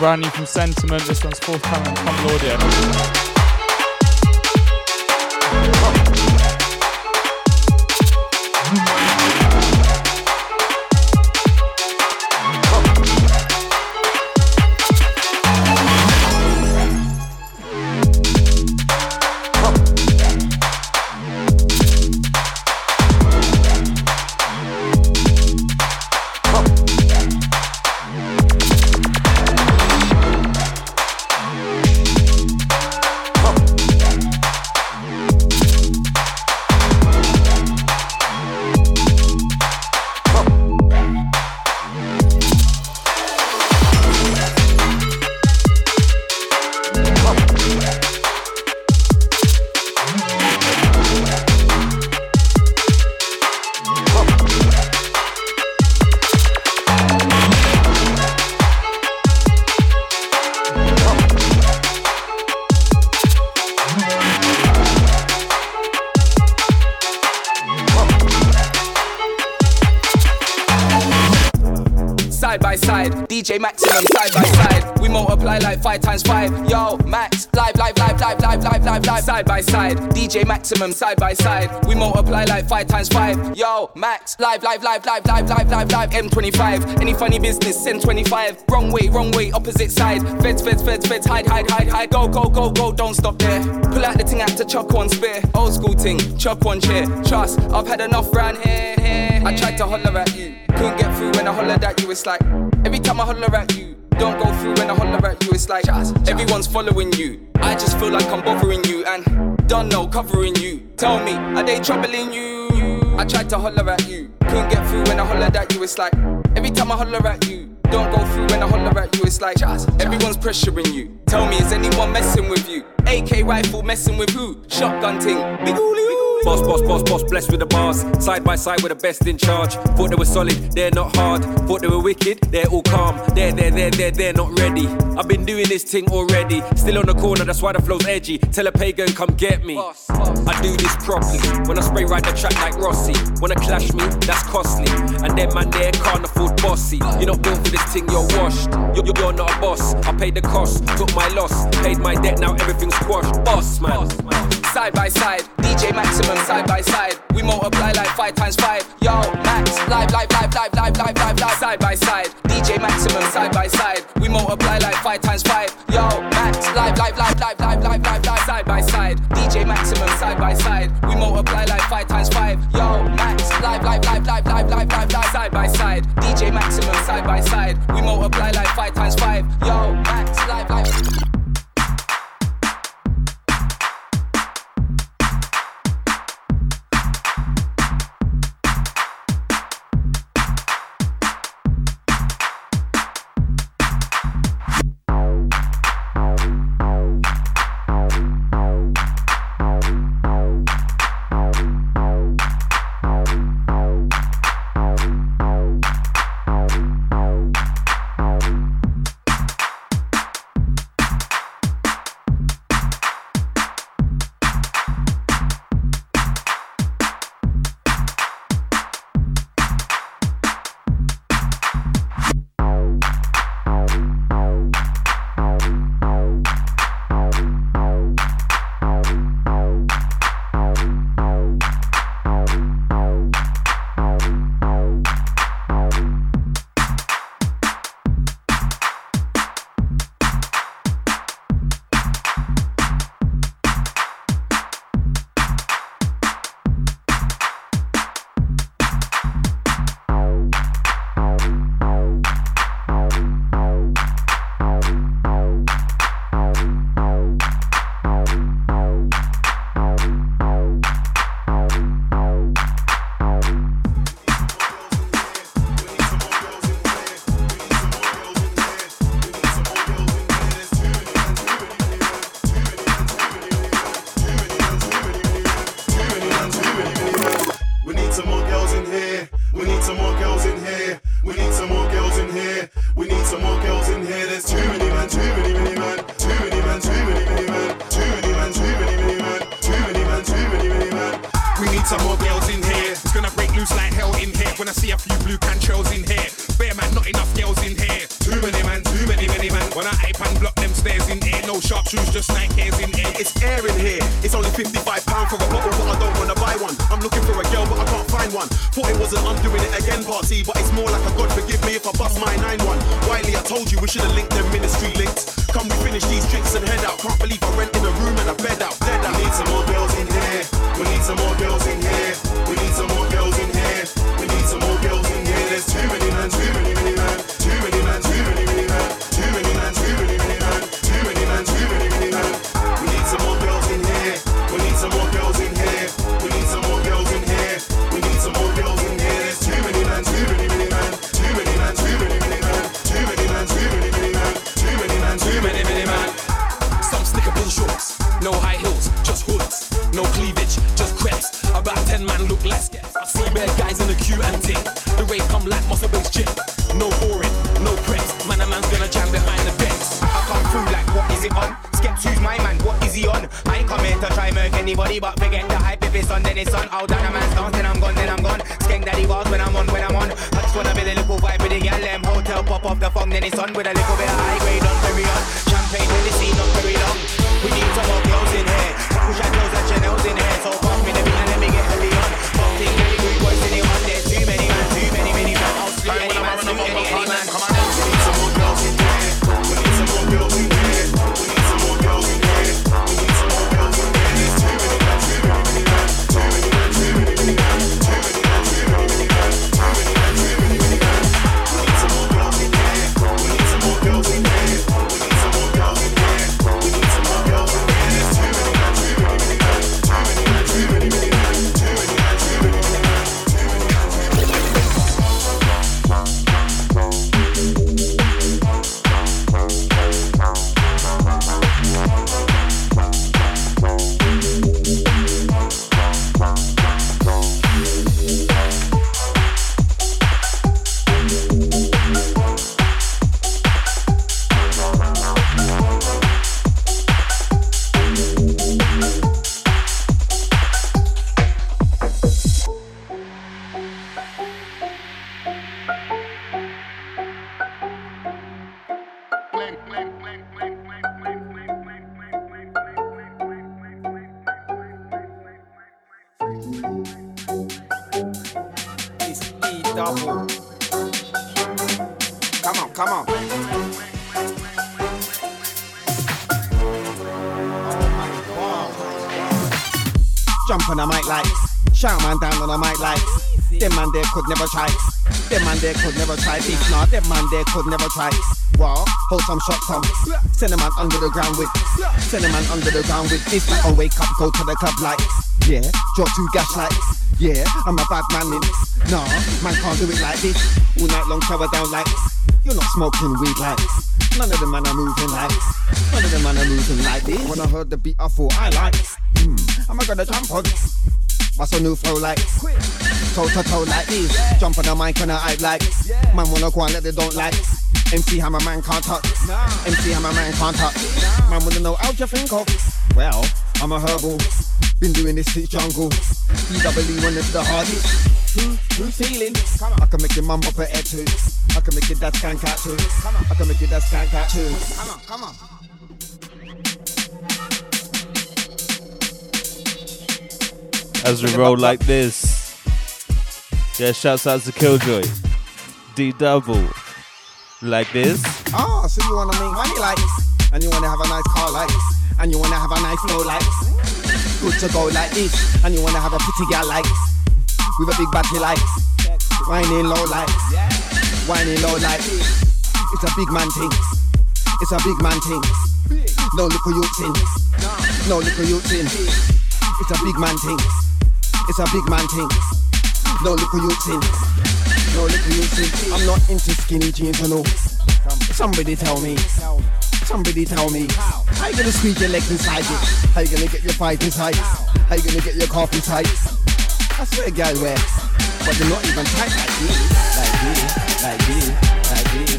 Brand new from Sentiment, this one's forthcoming on Tumble Audio. DJ Maximum side by side, we multiply like 5 times 5. Yo, Max, live. Side by side, DJ Maximum side by side, we multiply like 5 times 5. Yo, Max, live. M25, any funny business send 25. Wrong way, opposite side. Feds, hide. Go, don't stop there. Pull out the thing out to chuck one spear. Old school thing, chuck one chair. Trust, I've had enough round here. I tried to holler at you, couldn't get through. When I hollered at you, it's like. Every time I holler at you, don't go through. When I holler at you, it's like everyone's following you. I just feel like I'm bothering you and don't know covering you. Tell me, are they troubling you? I tried to holler at you, couldn't get through. When I hollered at you, it's like every time I holler at you, don't go through. When I holler at you, it's like everyone's pressuring you. Tell me, is anyone messing with you? AK rifle messing with who? Shotgun ting. Boss, blessed with the bars. Side by side with the best in charge. Thought they were solid, they're not hard. Thought they were wicked, they're all calm. They're not ready. I've been doing this thing already. Still on the corner, that's why the flow's edgy. Tell a pagan, come get me. I do this properly. When I spray ride the track like Rossi. Wanna clash me, that's costly. And then man there can't afford bossy. You're not built for this thing, you're washed. You're not a boss. I paid the cost, took my loss. Paid my debt, now everything's squashed. Boss man. Side by side, DJ Maximum. Side by side, we multiply like 5 times 5. Yo, Max, live. Side by side, DJ Maximum. Side by side, we multiply like 5 times 5. Yo, Max, live. Side by side, DJ Maximum. Side by side, we multiply like 5 times 5. Yo, Max, live. Side by side, DJ DJ Maximum side by side. We multiply like 5 times 5. Yo, Max, live, live. Jump on the mic like, shout man down on the mic like, them man there could never try. Them man there could never try. Peace now, them man there could never try. Wow, hold some, shot some. Send a man under the ground with. Send a man under the ground with. It's like a wake up, go to the club lights. Yeah, draw two Gash lights. Yeah, I'm a bad man in. Nah, man can't do it like this. All night long shower down like this. You're not smoking weed like this. None of them man are moving like this. None of them man are moving like this. When I heard the beat I thought I like this. I'm gonna jump on this. What's a new flow like? Toe to toe like this. Jump on the mic and I hype like. Man wanna go and let they don't like. MC Hammer man can't touch. MC Hammer man can't touch. Man wanna know how'd you think of. Well, I'm a herbal. Been doing this since jungle. BW one of the hardest. True feeling. I can make your mum up a head too. I can make it that scan cat too. I can make it that scan cat too. Come on, come on. As we roll like this. Yeah, shouts out to Killjoy. D double. Like this. Oh, so you wanna make money like this. And you wanna have a nice car like this. And you wanna have a nice flow like this. Good to go like this. And you wanna have a pretty girl like this. With a big batty like this. Whining low like this. Whining low like this. It's a big man thing. It's a big man thing. No little youth thing. No little youth thing. It's a big man thing. It's a big man thing. No little youth thing. No little youth thing. I'm not into skinny jeans and all. Somebody tell me. Somebody tell me. How you gonna squeeze your legs inside it? How you gonna get your thighs inside? How you gonna get your calf inside? That's what a guy wears. But they're not even tight like me. Like me. Like me. Like me.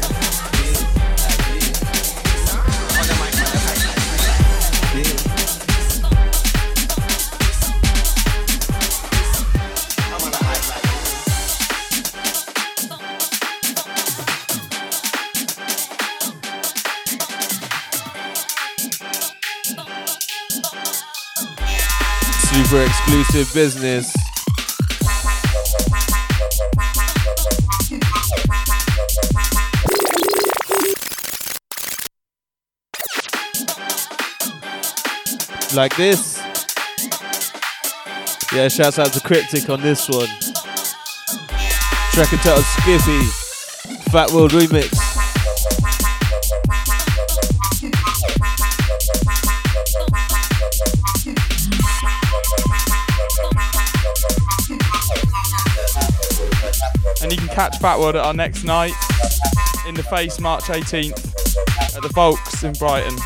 On the mic, on the mic, like me. Super exclusive business. Like this. Yeah, shouts out to Cryptic on this one. Track and title Skippy, Fat World remix. And you can catch Fat World at our next night, In the Face, March 18th, at the Volks in Brighton.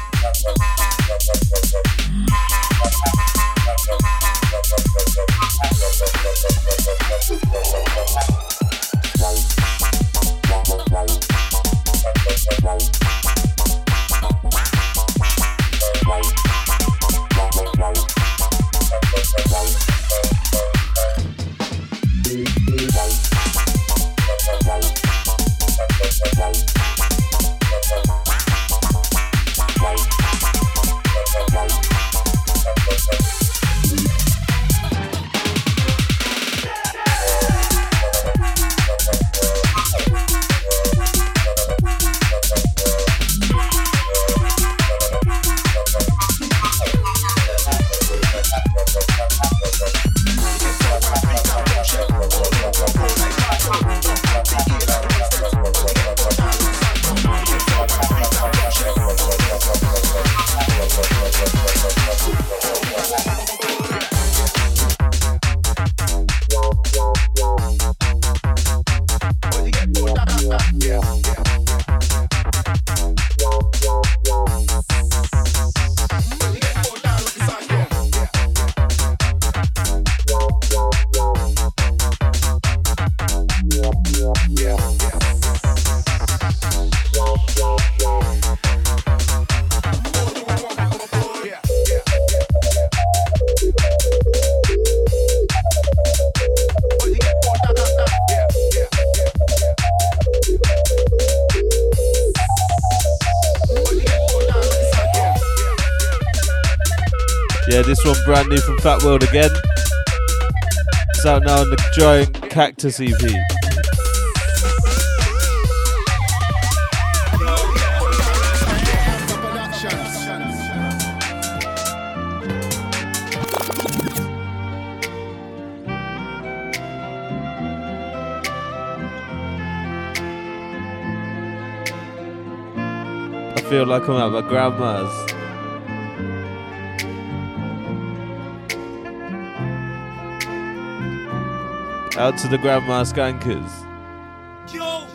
This one brand new from Fat World again. It's out now on the Giant Cactus EP. I feel like I'm at my grandma's. Out to the grandma skankers. Yo.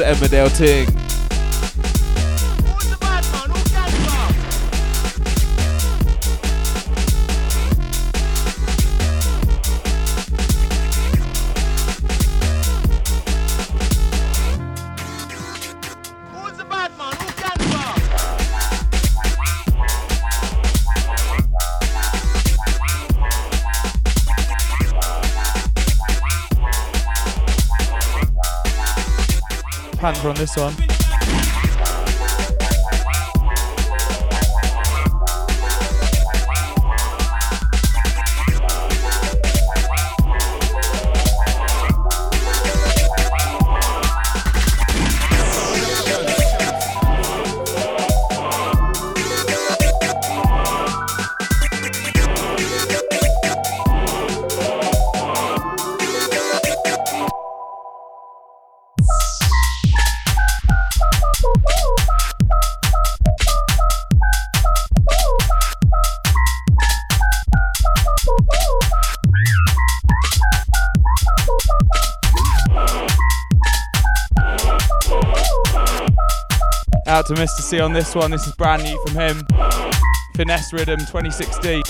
Emmerdale ting. Who's the bad man? Who's that from? Who's the bad man? Who's that from this one. Out to Mr. C on this one. This is brand new from him. Finesse Rhythm 2016.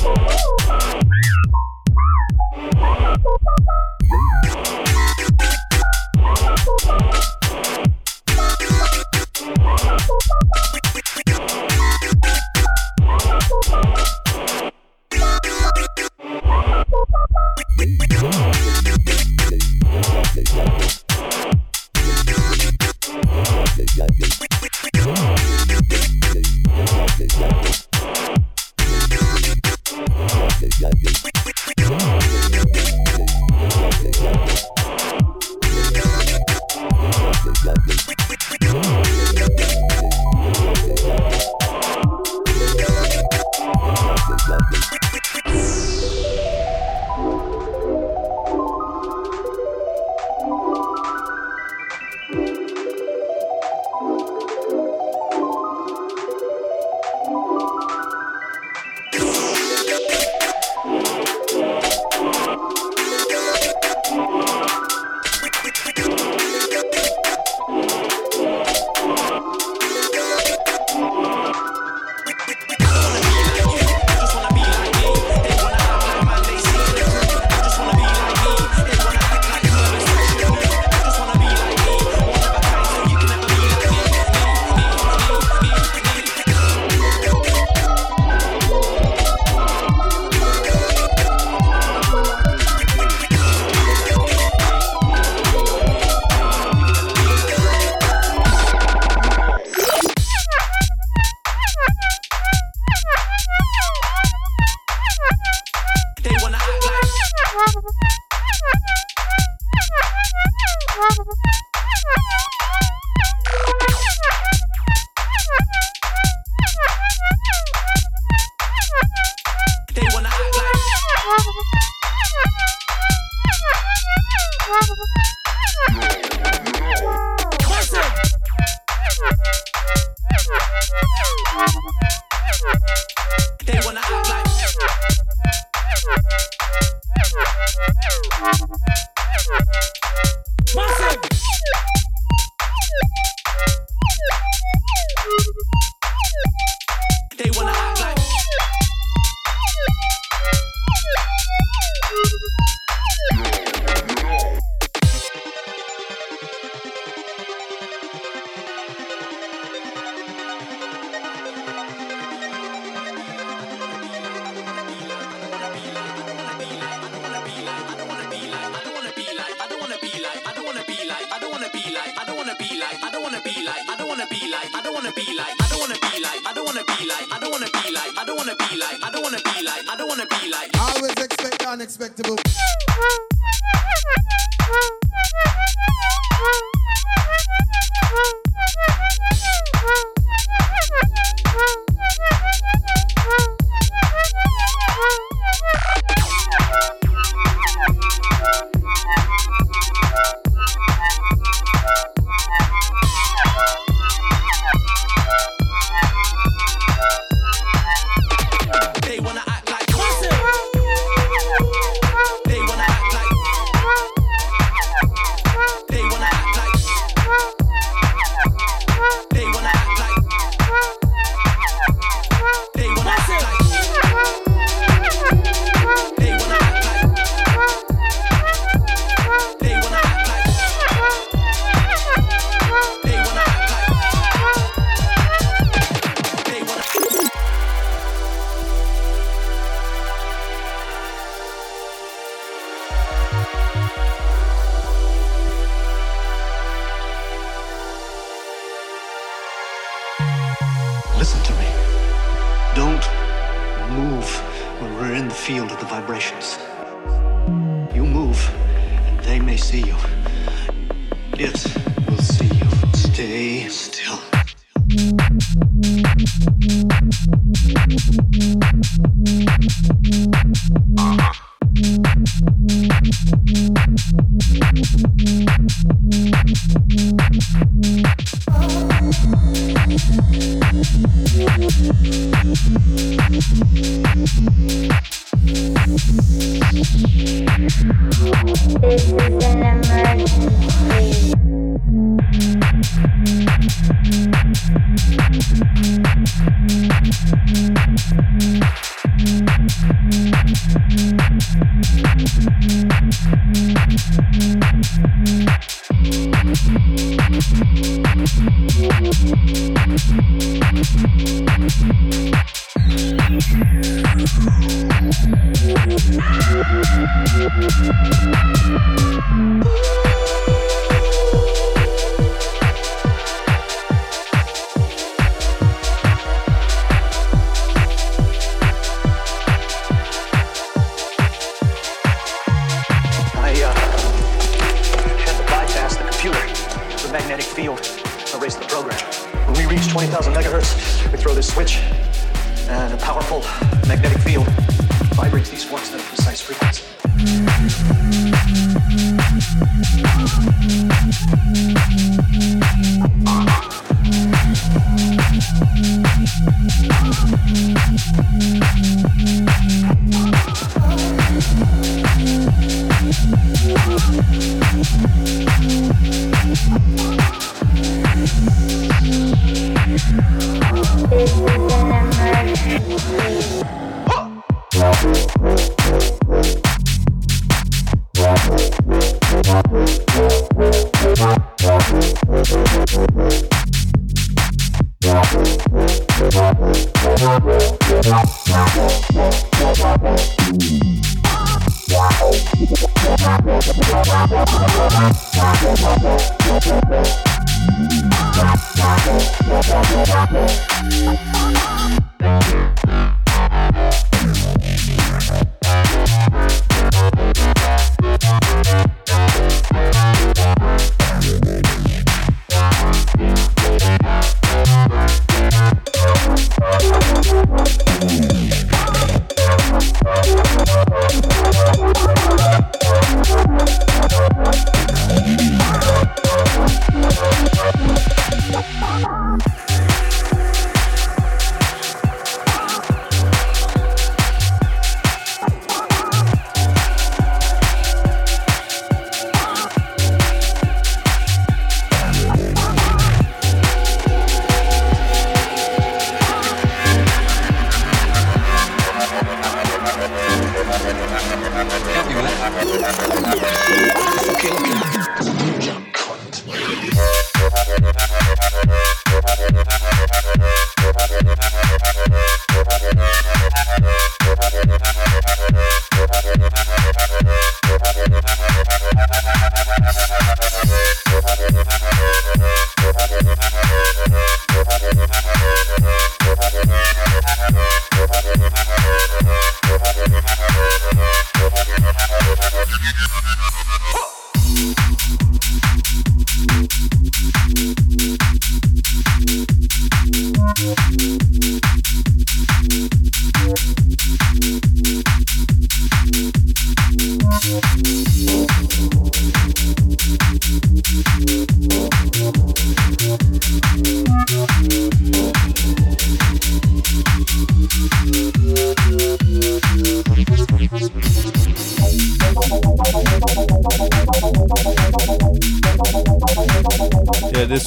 respectable.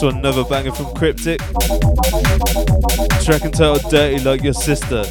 One, another banger from Cryptic. Track and title Dirty Like Your Sister.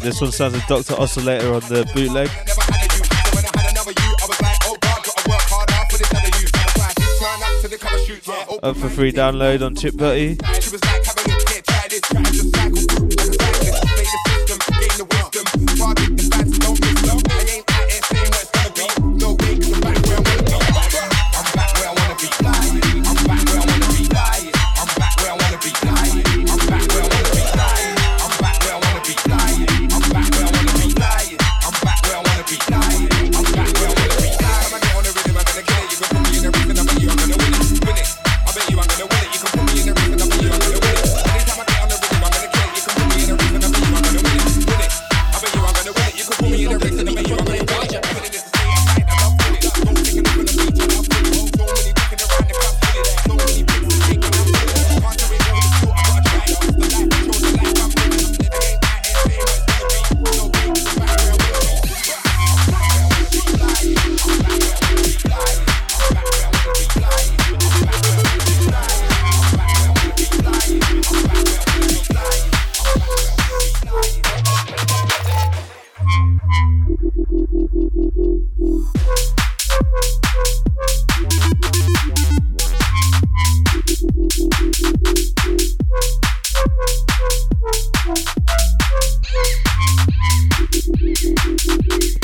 This one sounds like Dr. Oscillator on the bootleg. Up for free download on Chipbutty.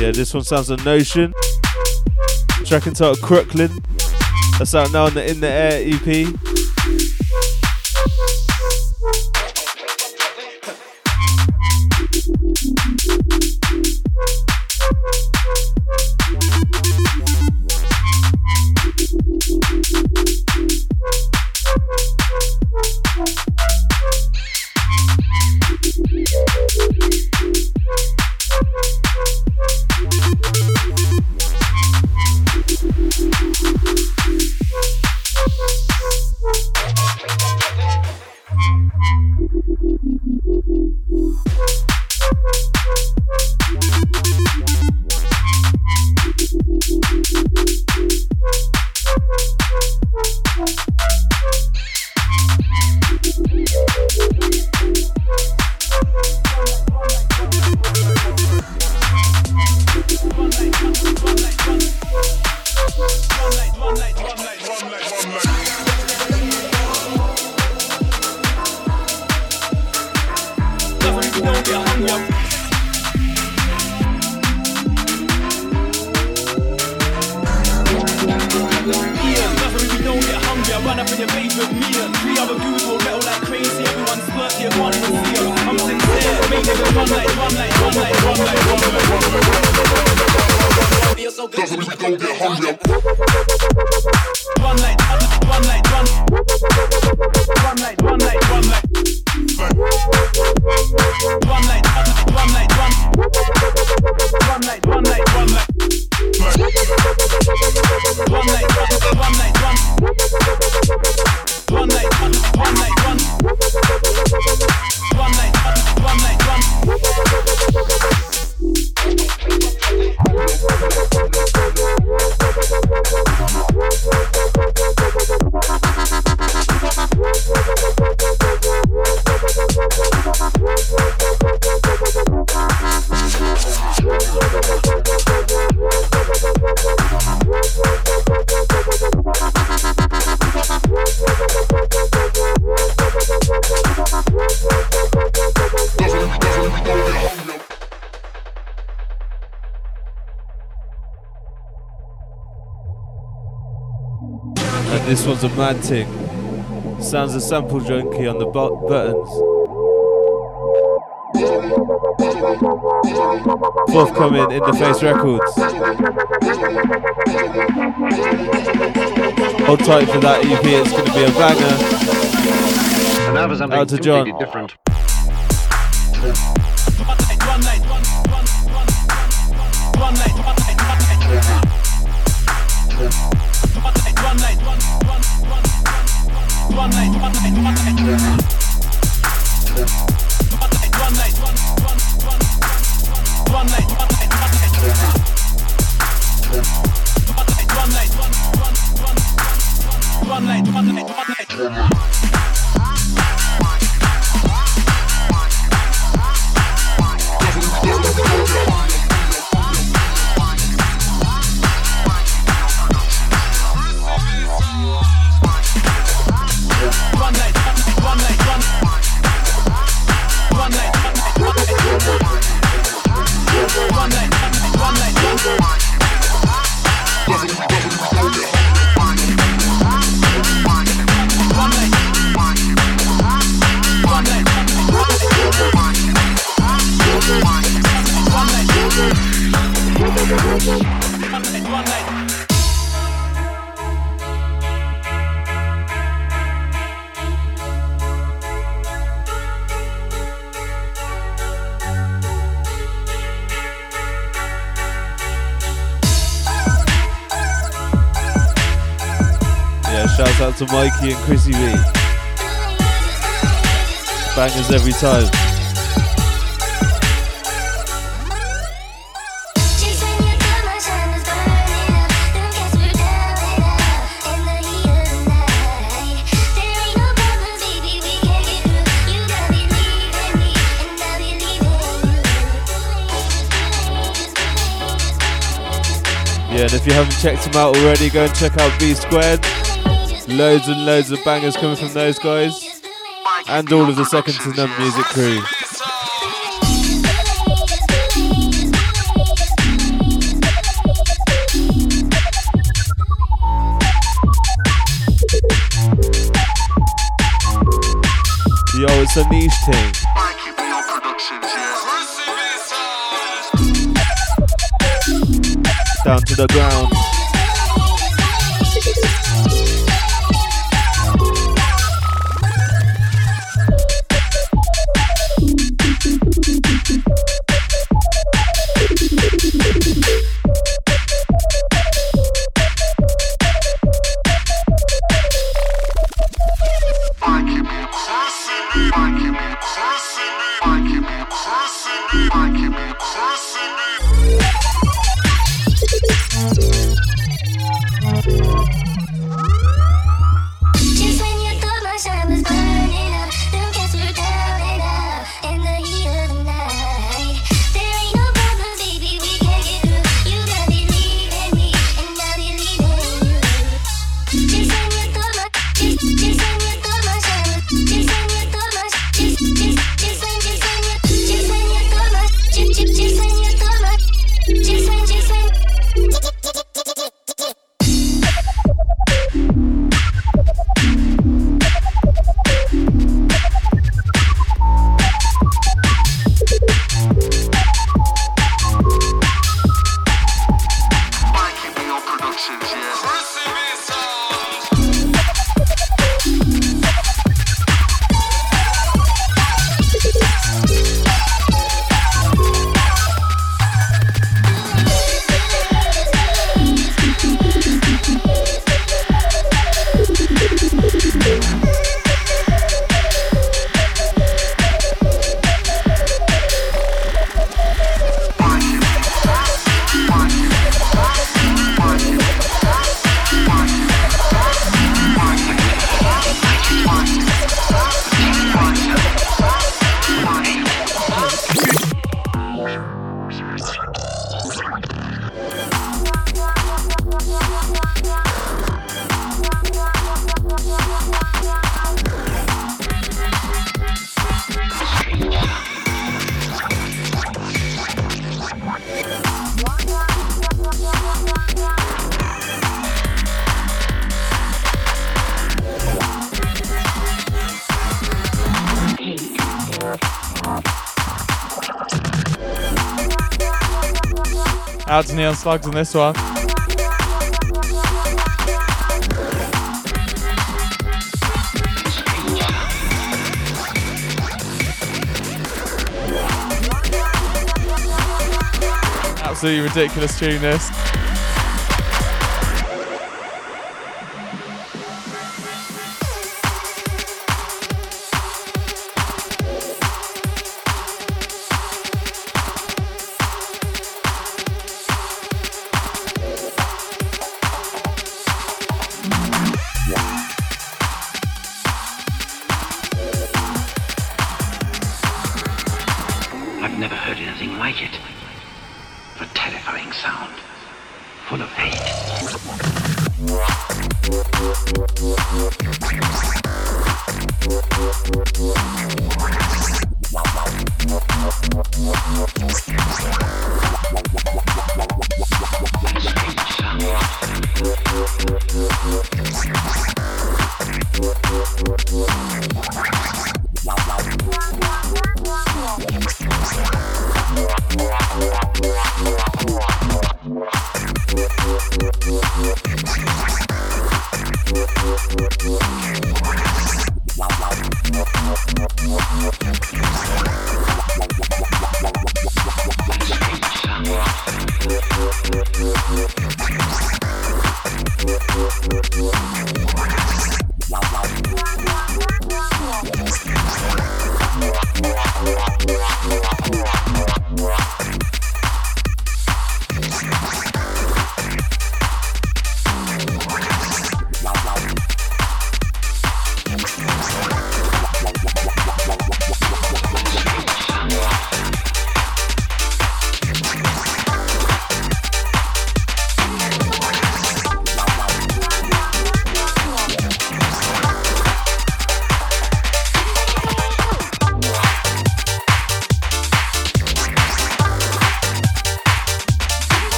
Yeah, this one sounds a Notion. Track and title Crooklyn. That's out now on the In the Air EP. This one's a mad thing. Sounds a Sample Junkie on the buttons. Forthcoming In the Face Records. Hold tight for that EP, it's going to be a banger. And that was something out to John. Completely different. Shouts out to Mikey and Chrissy B. Bangers every time. Yeah, and if you haven't checked them out already, go and check out B Squared. Loads and loads of bangers coming from those guys and all of the Second to None music crew. it's a niche thing. Down to the ground. Out to Neon Slugs on this one. Absolutely ridiculous tune this.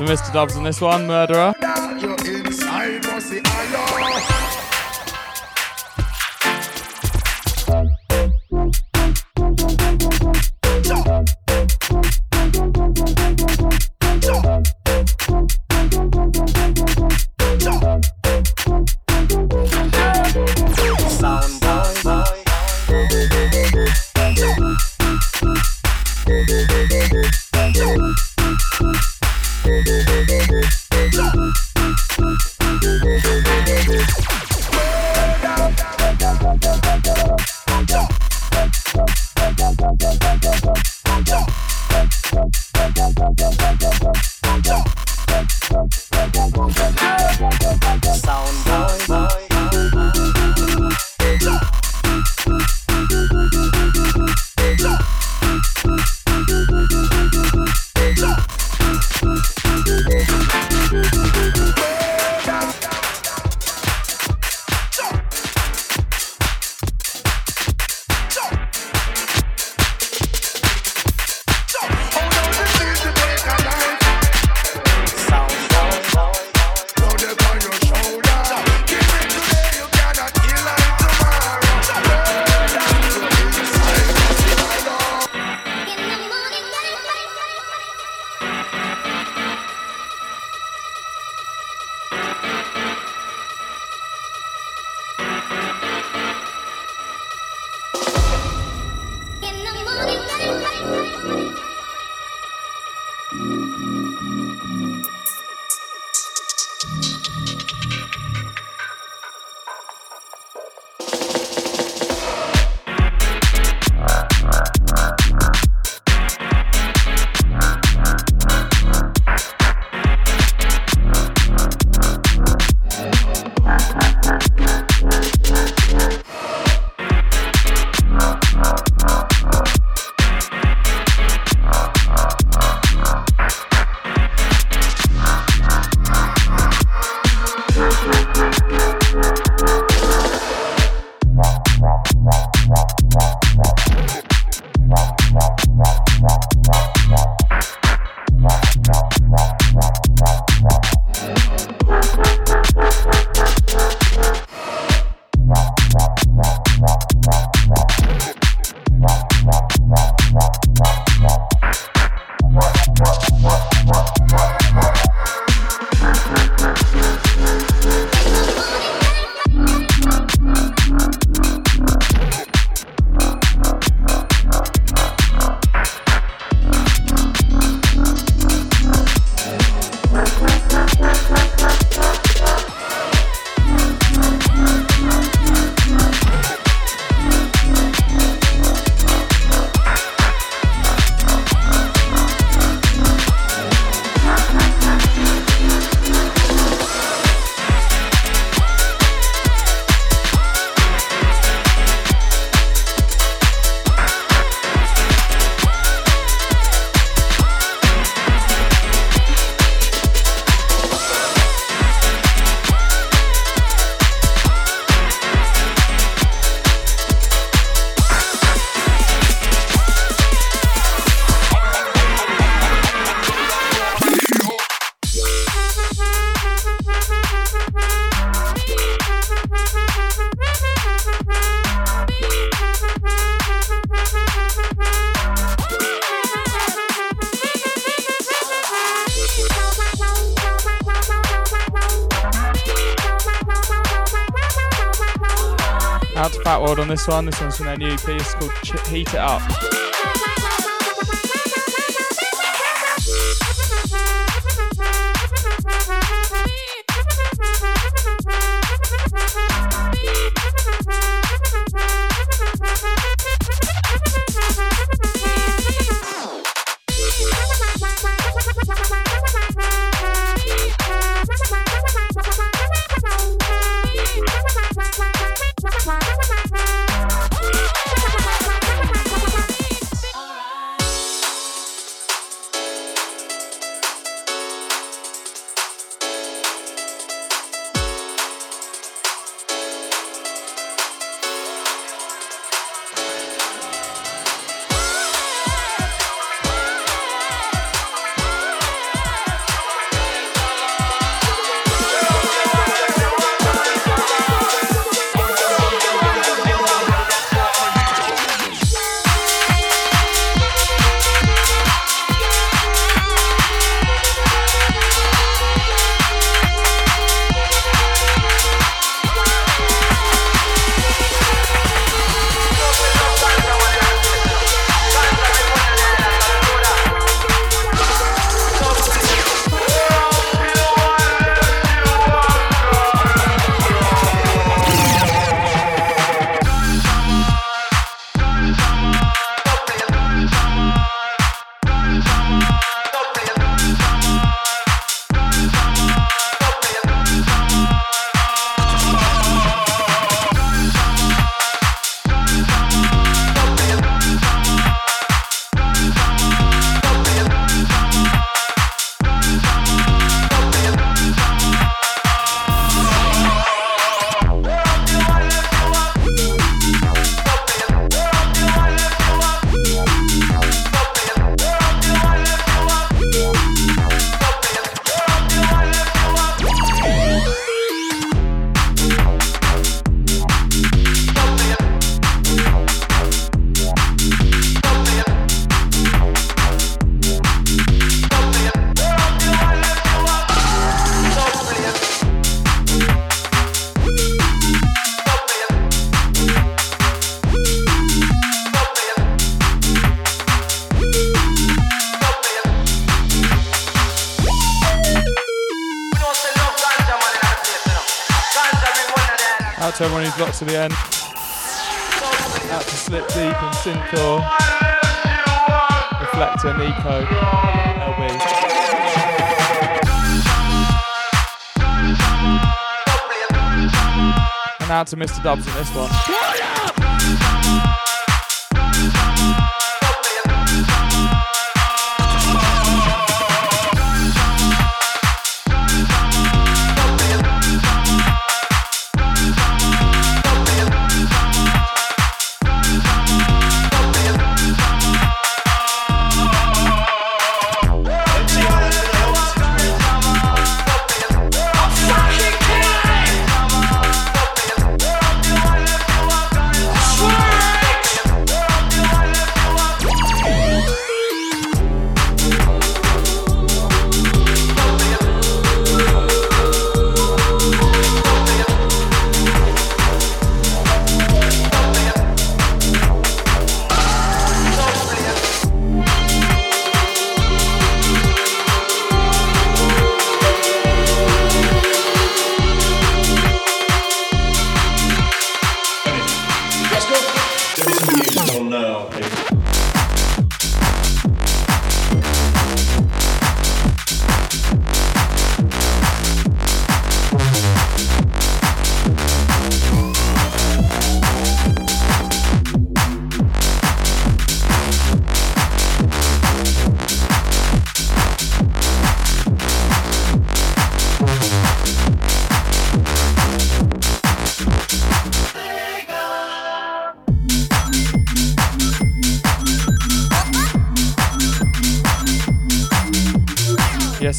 Mr. Dubs on this one, Murderer. Out to Fat World on this one. This one's from their new EP. It's called Heat It Up. Everyone who's got to the end. Out to Slip Deep and Synthor, Reflector, Nico, LB. And out to Mr. Dubs in this one.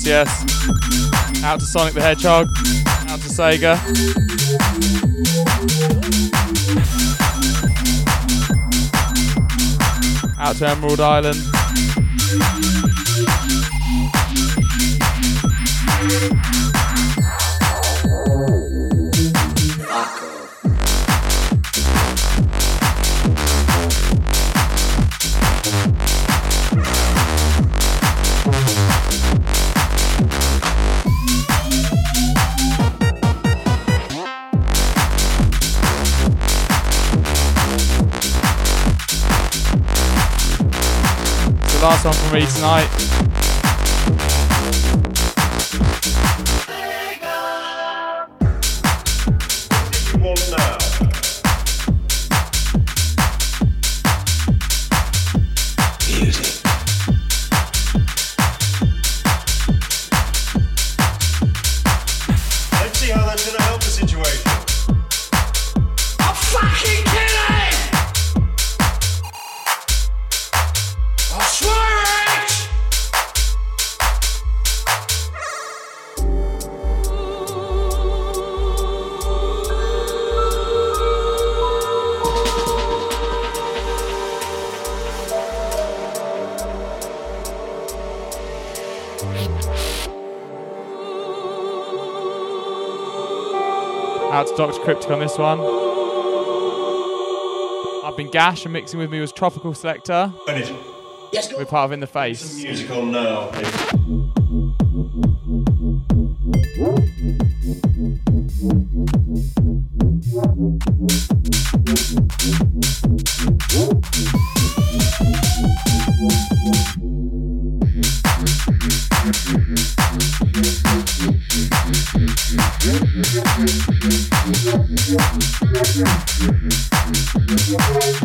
Yes. Out to Sonic the Hedgehog. Out to Sega. Out to Emerald Island. last one for me tonight. Dr. Cryptic on this one. I've been Gash, and mixing with me was Tropical Selector. Yes, we're part of In the Face. Some music on now, please.